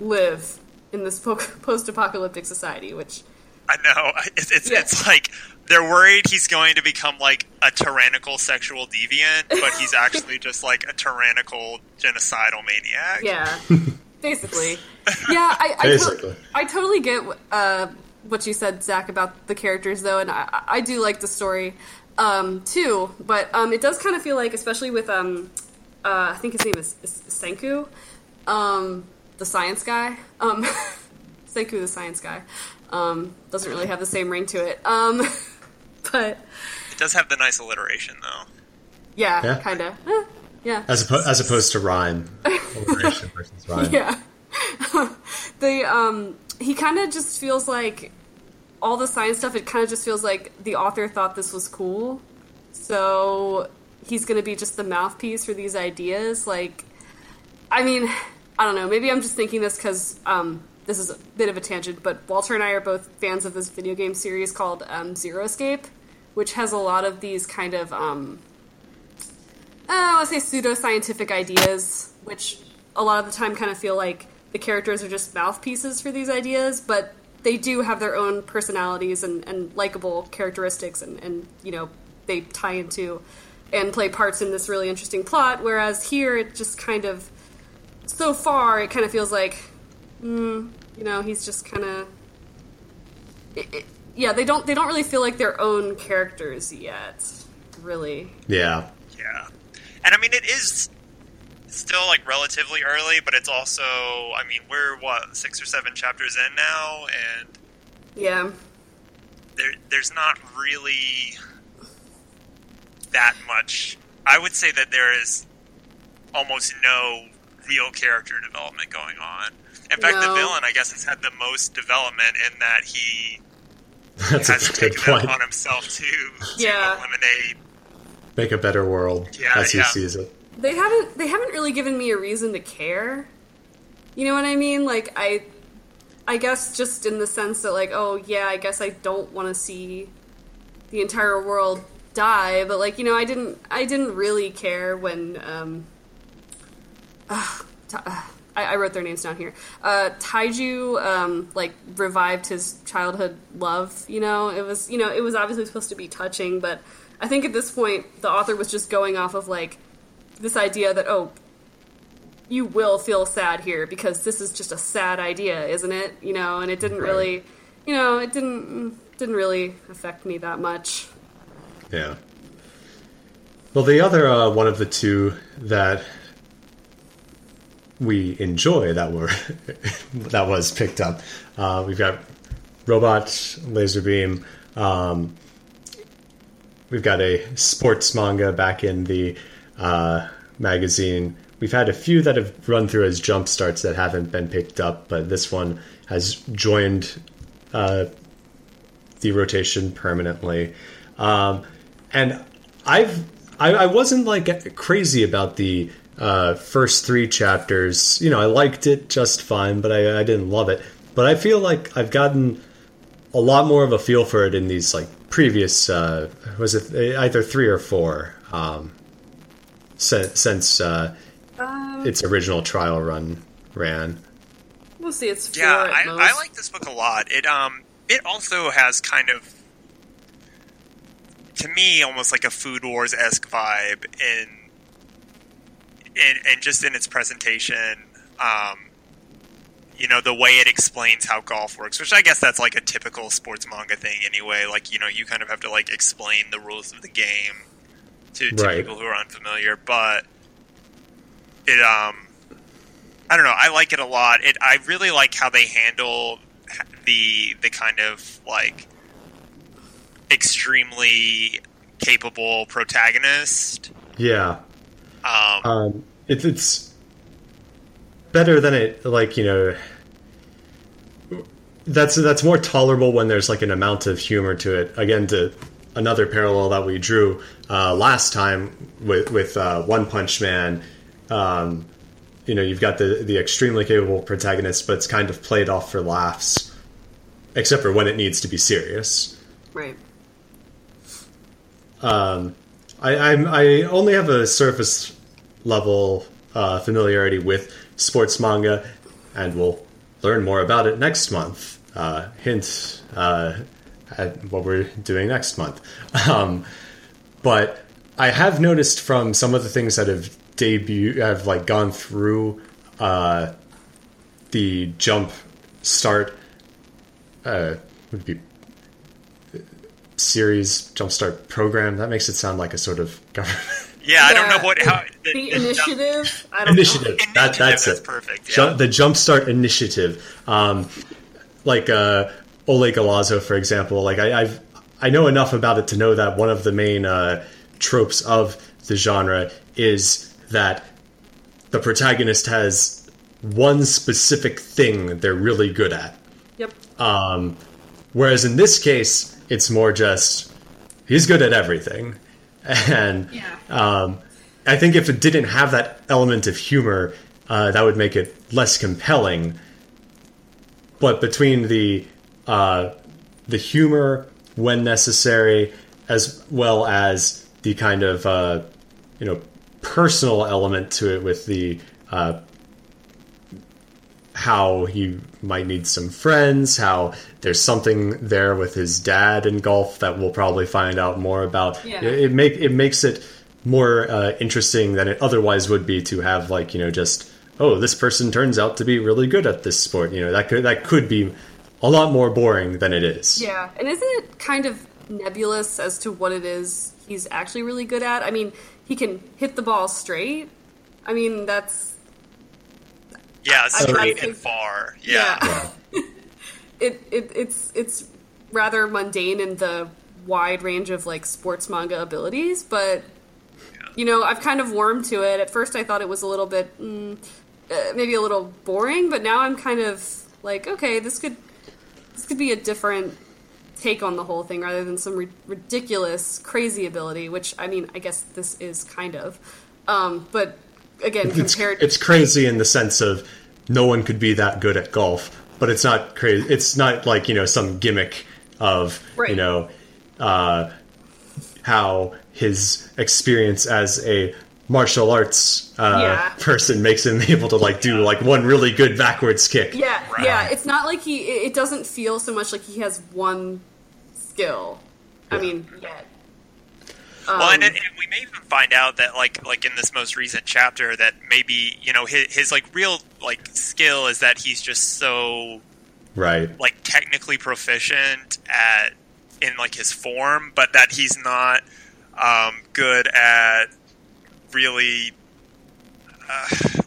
live in this post-apocalyptic society, which... I know. It's like... They're worried he's going to become, a tyrannical sexual deviant, but he's actually just, a tyrannical genocidal maniac. Yeah, basically. Yeah, I totally get what you said, Zach, about the characters, though, and I do like the story, too. But it does kind of feel like, especially with, I think his name is Senku, the science guy. Senku, the science guy. Doesn't really have the same ring to it. But it does have the nice alliteration, though. Yeah. Kinda. Yeah. As opposed to rhyme. Alliteration versus rhyme. Yeah. He kind of just feels like all the science stuff, it kind of just feels like the author thought this was cool. So he's going to be just the mouthpiece for these ideas. I mean, I don't know. Maybe I'm just thinking this because... This is a bit of a tangent, but Walter and I are both fans of this video game series called Zero Escape, which has a lot of these kind of, I want to say pseudo-scientific ideas, which a lot of the time kind of feel like the characters are just mouthpieces for these ideas, but they do have their own personalities and likable characteristics, and, you know, they tie into and play parts in this really interesting plot, whereas here it just kind of, so far, it kind of feels like... you know, he's just kind of... yeah, they don't really feel like their own characters yet, really. Yeah. Yeah. And I mean, it is still, like, relatively early, but it's also, I mean, we're, what, 6 or 7 chapters in now, and... Yeah. There's not really that much. I would say that there is almost no real character development going on. In fact, the villain, I guess, has had the most development in that he has taken it upon himself to eliminate... Make a better world as he sees it. They haven't really given me a reason to care. You know what I mean? Like, I guess just in the sense that, like, oh, yeah, I guess I don't want to see the entire world die. But, like, you know, I didn't really care when, I wrote their names down here. Taiju, like, revived his childhood love, you know? It was obviously supposed to be touching, but I think at this point the author was just going off of, like, this idea that, oh, you will feel sad here because this is just a sad idea, isn't it? You know, and it didn't really, you know, it didn't really affect me that much. Yeah. Well, the other one of the two that we enjoy that was picked up. We've got Robot Laser Beam. We've got a sports manga back in the magazine. We've had a few that have run through as jump starts that haven't been picked up, but this one has joined the rotation permanently. And I wasn't, like, crazy about the first 3 chapters. You know, I liked it just fine, but I didn't love it. But I feel like I've gotten a lot more of a feel for it in these, like, previous was it either 3 or 4 since its original trial run ran. We'll see. It's 4. Yeah, I like this book a lot. It also has kind of, to me, almost like a Food Wars-esque vibe in just in its presentation. You know, the way it explains how golf works, which I guess that's like a typical sports manga thing anyway. Like, you know, you kind of have to, like, explain the rules of the game to people who are unfamiliar. But it, I don't know, I like it a lot. I really like how they handle the kind of, like, extremely capable protagonist. Yeah. It's better than it, like, you know, that's more tolerable when there's, like, an amount of humor to it. Again, to another parallel that we drew last time with One Punch Man, you know, you've got the extremely capable protagonist, but it's kind of played off for laughs, except for when it needs to be serious. Right. I only have a surface level familiarity with sports manga, and we'll learn more about it next month. Hint at what we're doing next month. But I have noticed from some of the things that have gone through the jump start would be series jump start program. That makes it sound like a sort of government. Yeah, I don't know what... The initiative? I don't know. Initiative. That's it. Perfect. Yeah. The Jumpstart Initiative. Like Ole Golazo, for example. Like, I know enough about it to know that one of the main tropes of the genre is that the protagonist has one specific thing they're really good at. Yep. Whereas in this case, it's more just, he's good at everything. And I think if it didn't have that element of humor, that would make it less compelling. But between the humor when necessary, as well as the kind of you know, personal element to it with the how he might need some friends, how there's something there with his dad in golf that we'll probably find out more about. Yeah. It makes it more interesting than it otherwise would be to have, like, you know, just, oh, this person turns out to be really good at this sport. You know, that could be a lot more boring than it is. Yeah, and isn't it kind of nebulous as to what it is he's actually really good at? I mean, he can hit the ball straight. I mean, that's... Yeah, straight and far. Yeah. It's rather mundane in the wide range of, like, sports manga abilities, but, you know, I've kind of warmed to it. At first I thought it was a little bit, maybe a little boring, but now I'm kind of like, okay, this could be a different take on the whole thing rather than some ridiculous, crazy ability, which, I mean, I guess this is kind of, but again, compared... It's crazy in the sense of no one could be that good at golf, but it's not crazy. It's not like, you know, some gimmick of, right. You know, how his experience as a martial arts person makes him able to, like, do, like, one really good backwards kick. Yeah, right. Yeah. It's not like it doesn't feel so much like he has one skill. Yeah. I mean, yeah. Well, and we may even find out that, like in this most recent chapter, that maybe, you know, his like, real, like, skill is that he's just so... Right. Like, technically proficient at, in, like, his form, but that he's not good at really...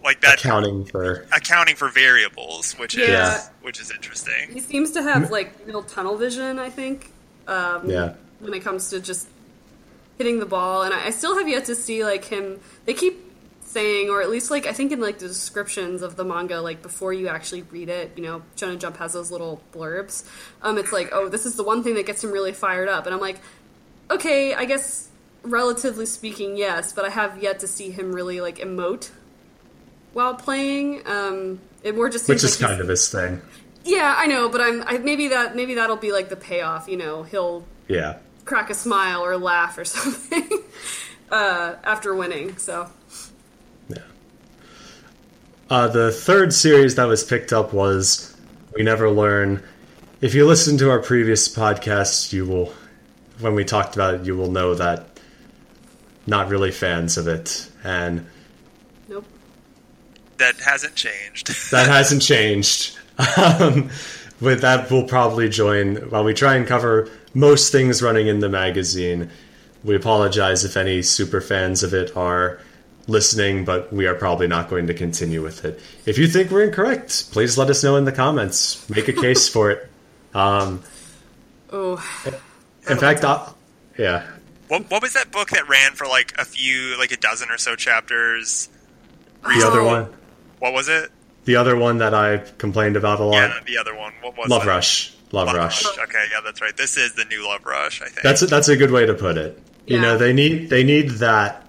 like that accounting for variables, which is interesting. He seems to have, like, little tunnel vision, I think, when it comes to just hitting the ball, and I still have yet to see, like, him. They keep saying, or at least, like, I think in, like, the descriptions of the manga, like, before you actually read it, you know, Shonen Jump has those little blurbs. It's like, oh, this is the one thing that gets him really fired up, and I'm like, okay, I guess relatively speaking, yes, but I have yet to see him really, like, emote while playing. It more just seems, which is like kind of his thing. Yeah, I know, but maybe that'll be, like, the payoff. You know, he'll crack a smile or laugh or something after winning. So, the third series that was picked up was We Never Learn. If you listen to our previous podcast, you will, when we talked about it, you will know that not really fans of it, and nope, that hasn't changed. That hasn't changed. With that, we'll probably join while we try and cover most things running in the magazine. We apologize if any super fans of it are listening, but we are probably not going to continue with it. If you think we're incorrect, please let us know in the comments. Make a case for it. In fact, What was that book that ran for, like, a dozen or so chapters? The other one. What was it? The other one that I complained about a lot. Yeah, the other one. What was it? Love Rush. Love Rush. Okay, yeah, that's right. This is the new Love Rush, I think. That's a good way to put it. Yeah. You know, they need that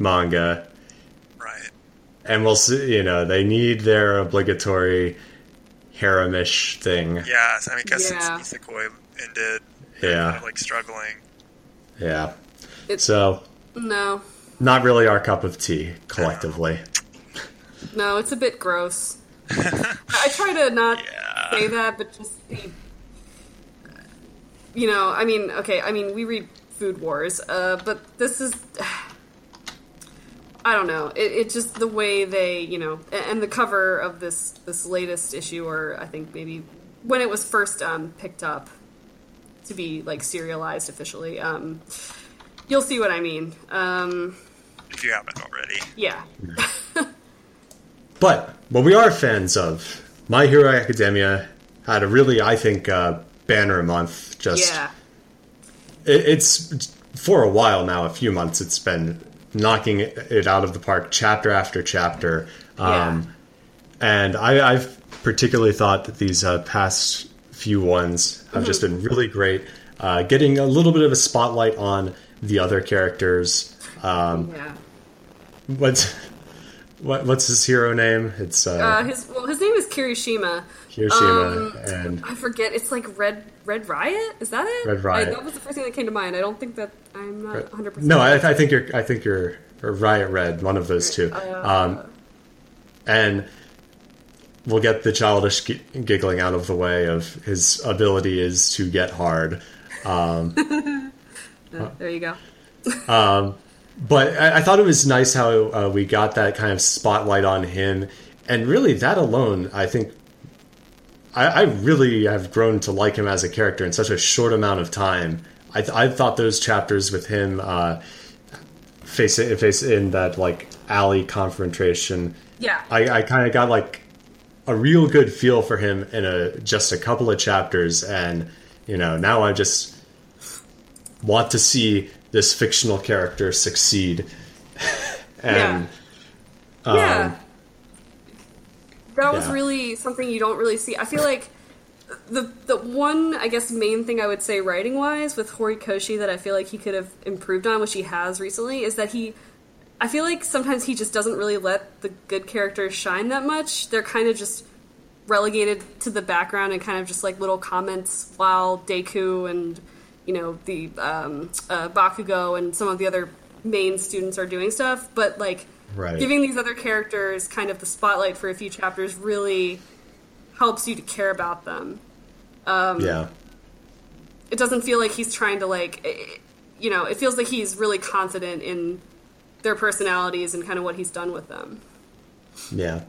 manga. Right. And we'll see, you know, they need their obligatory harem-ish thing. Yeah, I mean, because since Isekoi ended, they're kind of, like, struggling. Yeah. Not really our cup of tea, collectively. No, it's a bit gross. I try to not say that, but just be... You know, I mean, okay, we read Food Wars, but this is... I don't know. It just, the way they, you know... And the cover of this latest issue, or I think maybe when it was first picked up to be, like, serialized officially, you'll see what I mean. If you haven't already. Yeah. But what we are fans of, My Hero Academia had a really, I think, banner month. Just it's for a while now, a few months. It's been knocking it out of the park, chapter after chapter. And I've particularly thought that these past few ones have just been really great. Getting a little bit of a spotlight on the other characters. What's his hero name? It's his name is Kirishima. And I forget. It's like Red Riot. Is that it? Red Riot. That was the first thing that came to mind. I don't think that I'm not 100%. No, I think you're or Riot Red, one of those two. And we'll get the childish giggling out of the way of his ability is to get hard. There you go. But I thought it was nice how we got that kind of spotlight on him. And really, that alone, I think, I really have grown to like him as a character in such a short amount of time. I thought those chapters with him face in that like alley confrontation. Yeah, I kind of got like a real good feel for him in just a couple of chapters, and you know, now I just want to see this fictional character succeed. And yeah. That was really something you don't really see. I feel like the one, I guess, main thing I would say writing-wise with Horikoshi that I feel like he could have improved on, which he has recently, is that I feel like sometimes he just doesn't really let the good characters shine that much. They're kind of just relegated to the background and kind of just like little comments, while Deku and, you know, the Bakugo and some of the other main students are doing stuff. But like, right, giving these other characters kind of the spotlight for a few chapters really helps you to care about them. It doesn't feel like he's trying to like, you know, it feels like he's really confident in their personalities and kind of what he's done with them. Yeah.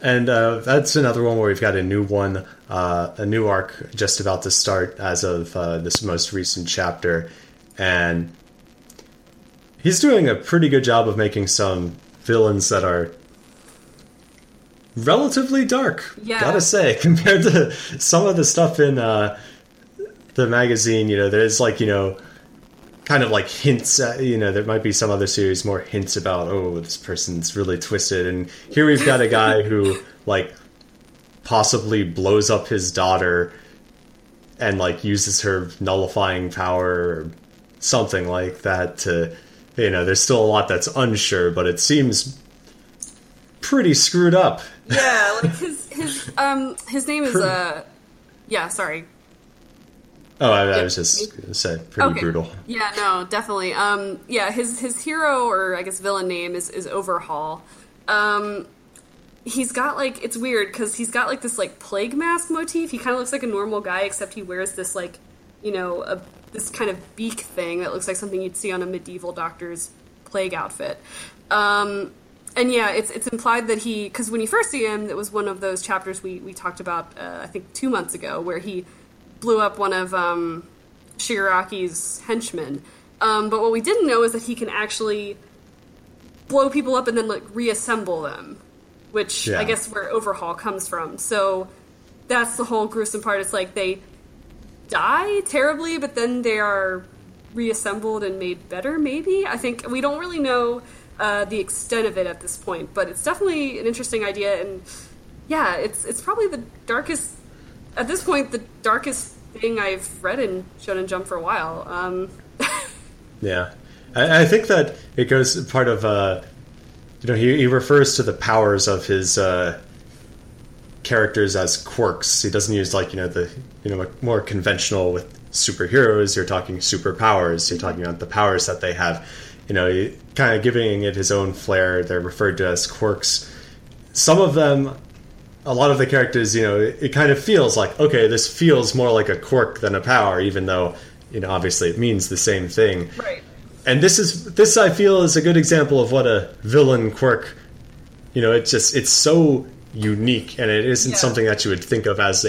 And that's another one where we've got a new arc just about to start as of this most recent chapter. And he's doing a pretty good job of making some villains that are relatively dark, gotta say, compared to some of the stuff in the magazine. You know, there's like, you know, kind of like hints, you know, there might be some other series, more hints about, oh, this person's really twisted. And here we've got a guy who, like, possibly blows up his daughter and, like, uses her nullifying power or something like that to, you know, there's still a lot that's unsure, but it seems pretty screwed up. Yeah, like, his name is, Oh, I was just going to say, pretty brutal. Yeah, no, definitely. His hero, or I guess villain name, is Overhaul. He's got, like, it's weird, because he's got, like, this, like, plague mask motif. He kind of looks like a normal guy, except he wears this, like, you know, this kind of beak thing that looks like something you'd see on a medieval doctor's plague outfit. And, yeah, it's implied that he... Because when you first see him, it was one of those chapters we talked about, I think, 2 months ago, where he blew up one of Shigaraki's henchmen. But what we didn't know is that he can actually blow people up and then, like, reassemble them, which I guess where Overhaul comes from. So that's the whole gruesome part. It's like they die terribly, but then they are reassembled and made better, maybe? I think we don't really know the extent of it at this point, but it's definitely an interesting idea. And, yeah, it's probably the darkest... At this point, the darkest thing I've read in Shonen Jump for a while. Yeah. I think that it goes part of, you know, he refers to the powers of his characters as quirks. He doesn't use, like, you know, more conventional with superheroes. You're talking superpowers. You're talking about the powers that they have. You know, kind of giving it his own flair. They're referred to as quirks. Some of them... A lot of the characters, you know, it kind of feels like, okay, this feels more like a quirk than a power, even though, you know, obviously it means the same thing. Right. And this I feel is a good example of what a villain quirk, you know, it's so unique, and it isn't something that you would think of as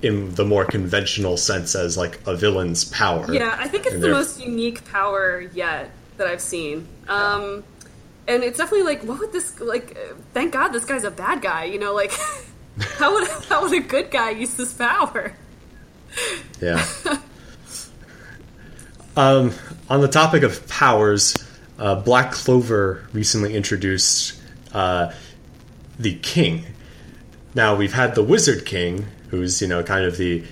in the more conventional sense as like a villain's power. Yeah, I think it's the most unique power yet that I've seen. And it's definitely like, what would this, like, thank God this guy's a bad guy, you know, like, how would a good guy use this power? Yeah. On the topic of powers, Black Clover recently introduced the King. Now, we've had the Wizard King, who's, you know, kind of the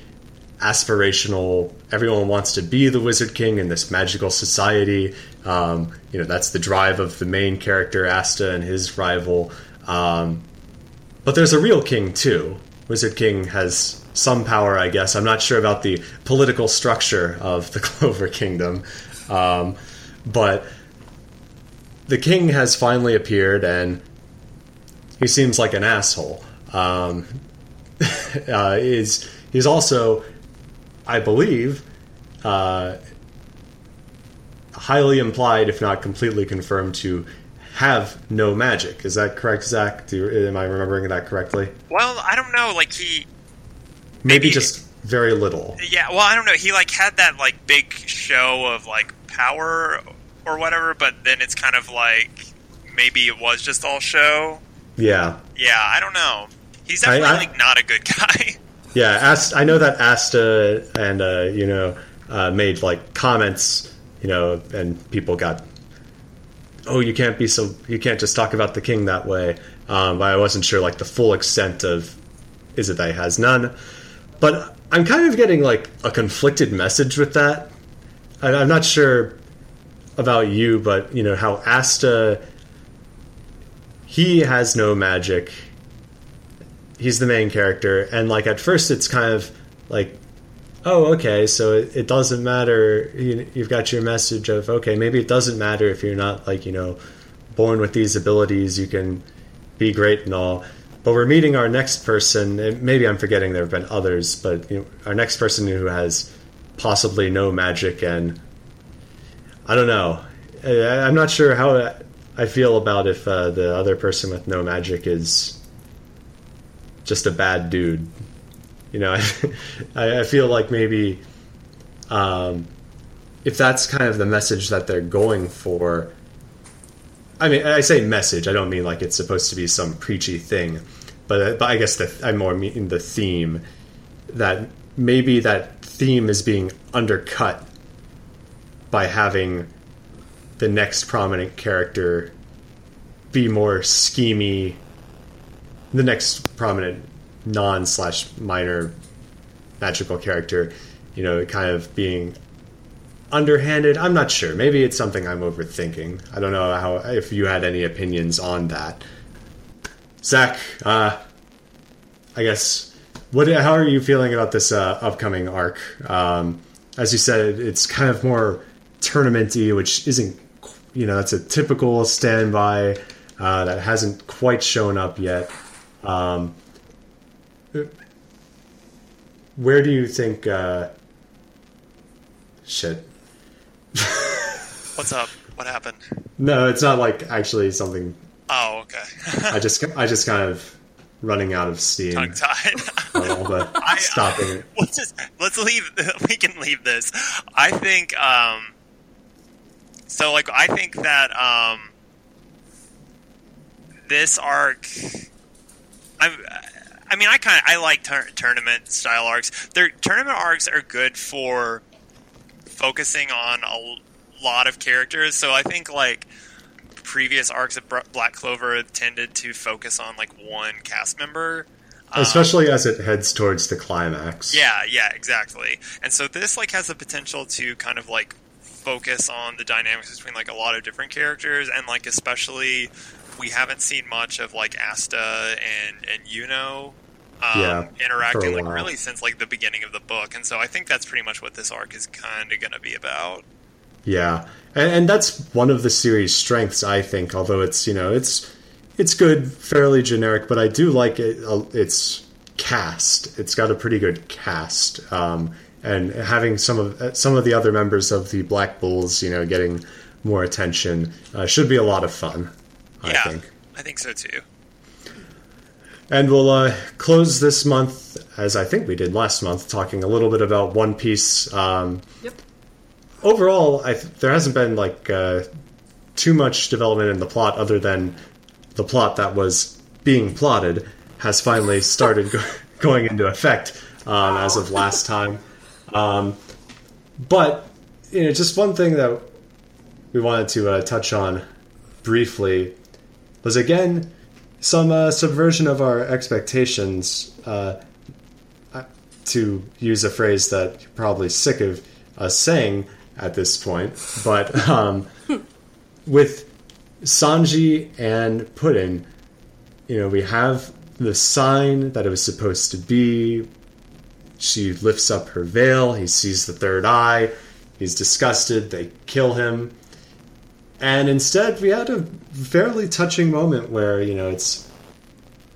aspirational, everyone wants to be the Wizard King in this magical society. You know, that's the drive of the main character, Asta, and his rival. But there's a real king, too. Wizard King has some power, I guess. I'm not sure about the political structure of the Clover Kingdom. But the king has finally appeared, and he seems like an asshole. He's also... I believe, highly implied, if not completely confirmed, to have no magic. Is that correct, Zach? Am I remembering that correctly? Well, I don't know. Like, he Maybe just very little. Yeah, well, I don't know. He, like, had that, like, big show of, like, power or whatever, but then it's kind of like maybe it was just all show. Yeah. Yeah, I don't know. He's definitely, like, not a good guy. Yeah, I know that Asta and, made, like, comments, and people got... oh, you can't just talk about the king that way. But I wasn't sure, like, the full extent of, is it that he has none? But I'm kind of getting, like, a conflicted message with that. I'm not sure about you, but, how Asta, he has no magic. He's the main character. And, like, at first it's kind of, like, oh, okay, so it doesn't matter. You've got your message of, okay, maybe it doesn't matter if you're not, like, born with these abilities. You can be great and all. But we're meeting our next person, and maybe I'm forgetting there have been others, but our next person who has possibly no magic, and I don't know. I'm not sure how I feel about if the other person with no magic is just a bad dude. I feel like maybe if that's kind of the message that they're going for. I mean, I say message, I don't mean like it's supposed to be some preachy thing, but I guess I more mean the theme, that maybe that theme is being undercut by having the next prominent character be more schemey, the next prominent non/minor magical character, kind of being underhanded. I'm not sure. Maybe it's something I'm overthinking. I don't know if you had any opinions on that. Zach, I guess, how are you feeling about this upcoming arc? As you said, it's kind of more tournament-y, which isn't, that's a typical standby that hasn't quite shown up yet. Where do you think... shit. What's up? What happened? No, it's not like actually something... Oh, okay. I just kind of running out of steam. Tongue-tied. Stopping it. Let's leave... We can leave this. I think... I think that this arc... I like tournament style arcs. Tournament arcs are good for focusing on a lot of characters. So I think like previous arcs of Black Clover tended to focus on like one cast member, especially as it heads towards the climax. Yeah, exactly. And so this like has the potential to kind of like focus on the dynamics between like a lot of different characters, and like especially we haven't seen much of like Asta and interacting like really since like the beginning of the book, and so I think that's pretty much what this arc is kind of going to be about. Yeah, and that's one of the series' strengths, I think. Although it's it's good, fairly generic, but I do like it. Its cast, it's got a pretty good cast, and having some of the other members of the Black Bulls, getting more attention should be a lot of fun. I think so too. And we'll close this month, as I think we did last month, talking a little bit about One Piece. Yep. Overall, there hasn't been like too much development in the plot, other than the plot that was being plotted has finally started going into effect as of last time. But just one thing that we wanted to touch on briefly was, again, some subversion of our expectations, to use a phrase that you're probably sick of us saying at this point, but with Sanji and Pudding, we have the sign that it was supposed to be. She lifts up her veil, he sees the third eye, he's disgusted, they kill him. And instead, we had a fairly touching moment where, it's...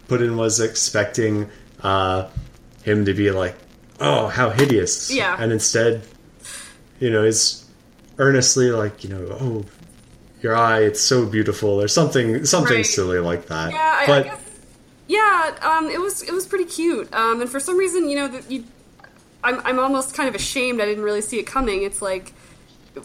Pudding was expecting him to be like, oh, how hideous. Yeah. And instead, is earnestly like, oh, your eye, it's so beautiful, or something right. Silly like that. Yeah, but Yeah, it was pretty cute. And for some reason, you know, I'm almost kind of ashamed I didn't really see it coming. It's like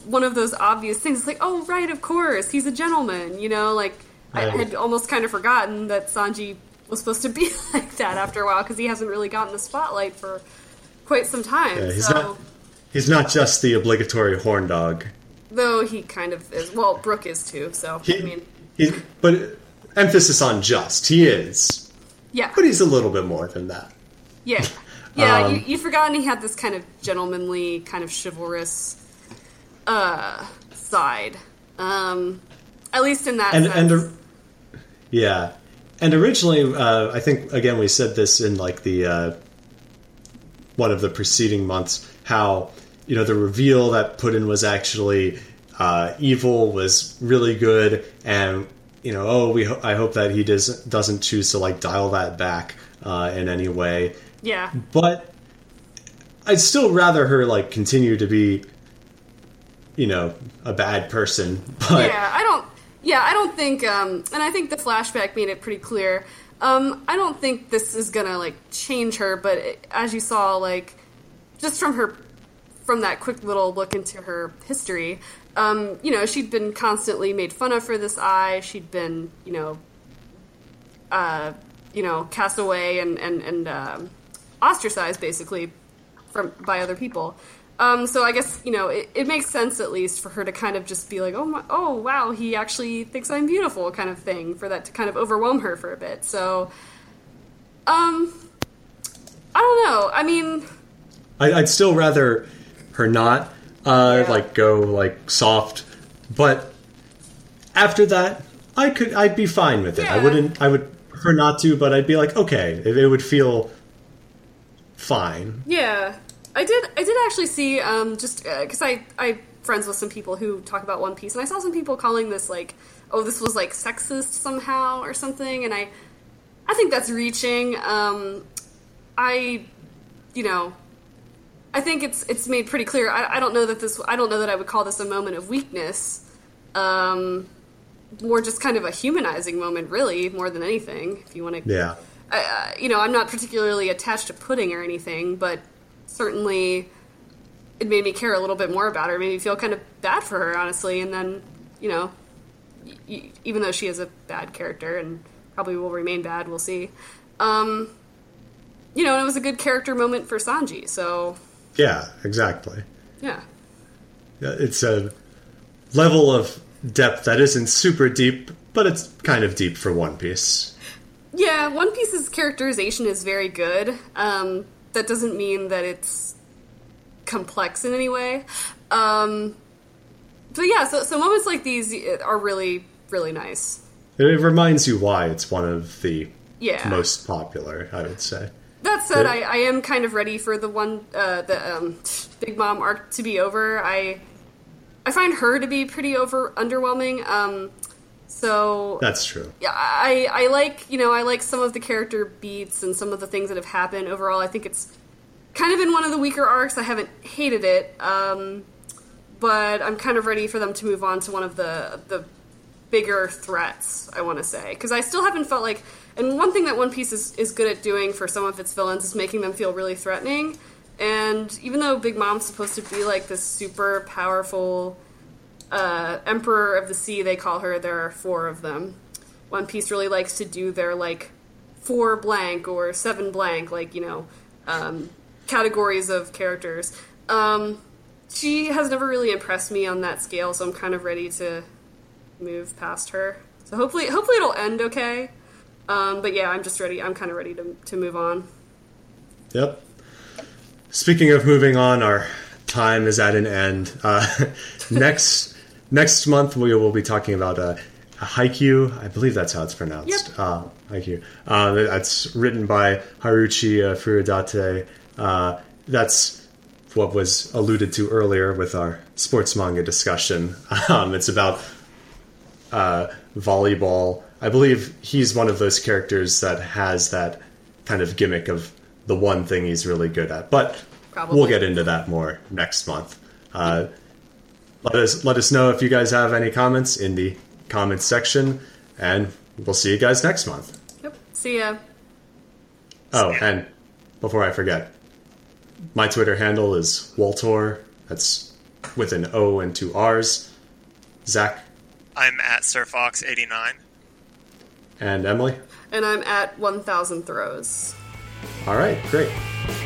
one of those obvious things. It's like, oh, right, of course, he's a gentleman, you know? Like, right. I had almost kind of forgotten that Sanji was supposed to be like that after a while, because he hasn't really gotten the spotlight for quite some time. Yeah, he's not just the obligatory horn dog. Though he kind of is. Well, Brooke is too, so, but emphasis on just. He is. Yeah. But he's a little bit more than that. Yeah. Yeah, you'd forgotten he had this kind of gentlemanly, kind of chivalrous side. At least in that sense. Yeah. And originally, I think, again, we said this in, like, the one of the preceding months, how, you know, the reveal that Pudding was actually evil was really good, and, you know, I hope that he doesn't choose to, like, dial that back in any way. Yeah. But I'd still rather her, like, continue to be, you know, a bad person. But I don't think... and I think the flashback made it pretty clear. I don't think this is gonna, like, change her, but as you saw, like, just from that quick little look into her history, you know, she'd been constantly made fun of for this eye. She'd been, cast away and ostracized, basically, by other people. So I guess, you know, it makes sense, at least, for her to kind of just be like, oh wow, he actually thinks I'm beautiful, kind of thing, for that to kind of overwhelm her for a bit. So, I don't know. I mean... I'd still rather her not, go soft, but after that, I'd be fine with it. Yeah. Her not to, but I'd be like, okay, it would feel fine. Yeah. I did actually see, just because I'm friends with some people who talk about One Piece, and I saw some people calling this, like, oh, this was, like, sexist somehow or something, and I think that's reaching. I think it's made pretty clear. I don't know that I would call this a moment of weakness. More just kind of a humanizing moment, really, more than anything, if you want to... Yeah. I'm not particularly attached to Pudding or anything, but certainly it made me care a little bit more about her. It made me feel kind of bad for her, honestly, and then, you know, even though she is a bad character and probably will remain bad, we'll see. And it was a good character moment for Sanji, so... Yeah, exactly. Yeah. It's a level of depth that isn't super deep, but it's kind of deep for One Piece. Yeah, One Piece's characterization is very good. That doesn't mean that it's complex in any way. But yeah, so moments like these are really, really nice. It reminds you why it's one of the most popular, I would say. That said, I am kind of ready for the Big Mom arc to be over. I find her to be pretty underwhelming. So that's true. Yeah, I like some of the character beats and some of the things that have happened overall. I think it's kind of in one of the weaker arcs. I haven't hated it, but I'm kind of ready for them to move on to one of the bigger threats, I want to say, because I still haven't felt like. And one thing that One Piece is good at doing for some of its villains is making them feel really threatening. And even though Big Mom's supposed to be, like, this super powerful Emperor of the Sea, they call her, there are four of them. One Piece really likes to do their, like, 4 blank or 7 blank, like, categories of characters. She has never really impressed me on that scale, so I'm kind of ready to move past her. So hopefully it'll end okay. But yeah, I'm just ready. I'm kind of ready to move on. Yep. Speaking of moving on, our time is at an end. Next month, we will be talking about a Haikyuu. I believe that's how it's pronounced. Yep. Haikyuu. That's written by Haruki Furudate. That's what was alluded to earlier with our sports manga discussion. It's about volleyball. I believe he's one of those characters that has that kind of gimmick of the one thing he's really good at. But probably. We'll get into that more next month. Let us know if you guys have any comments in the comments section, and we'll see you guys next month. Yep. See ya. Oh, and before I forget, my Twitter handle is Waltor. That's with an O and two R's. Zach? I'm at SirFox89. And Emily? And I'm at 1000 Throws. All right, great.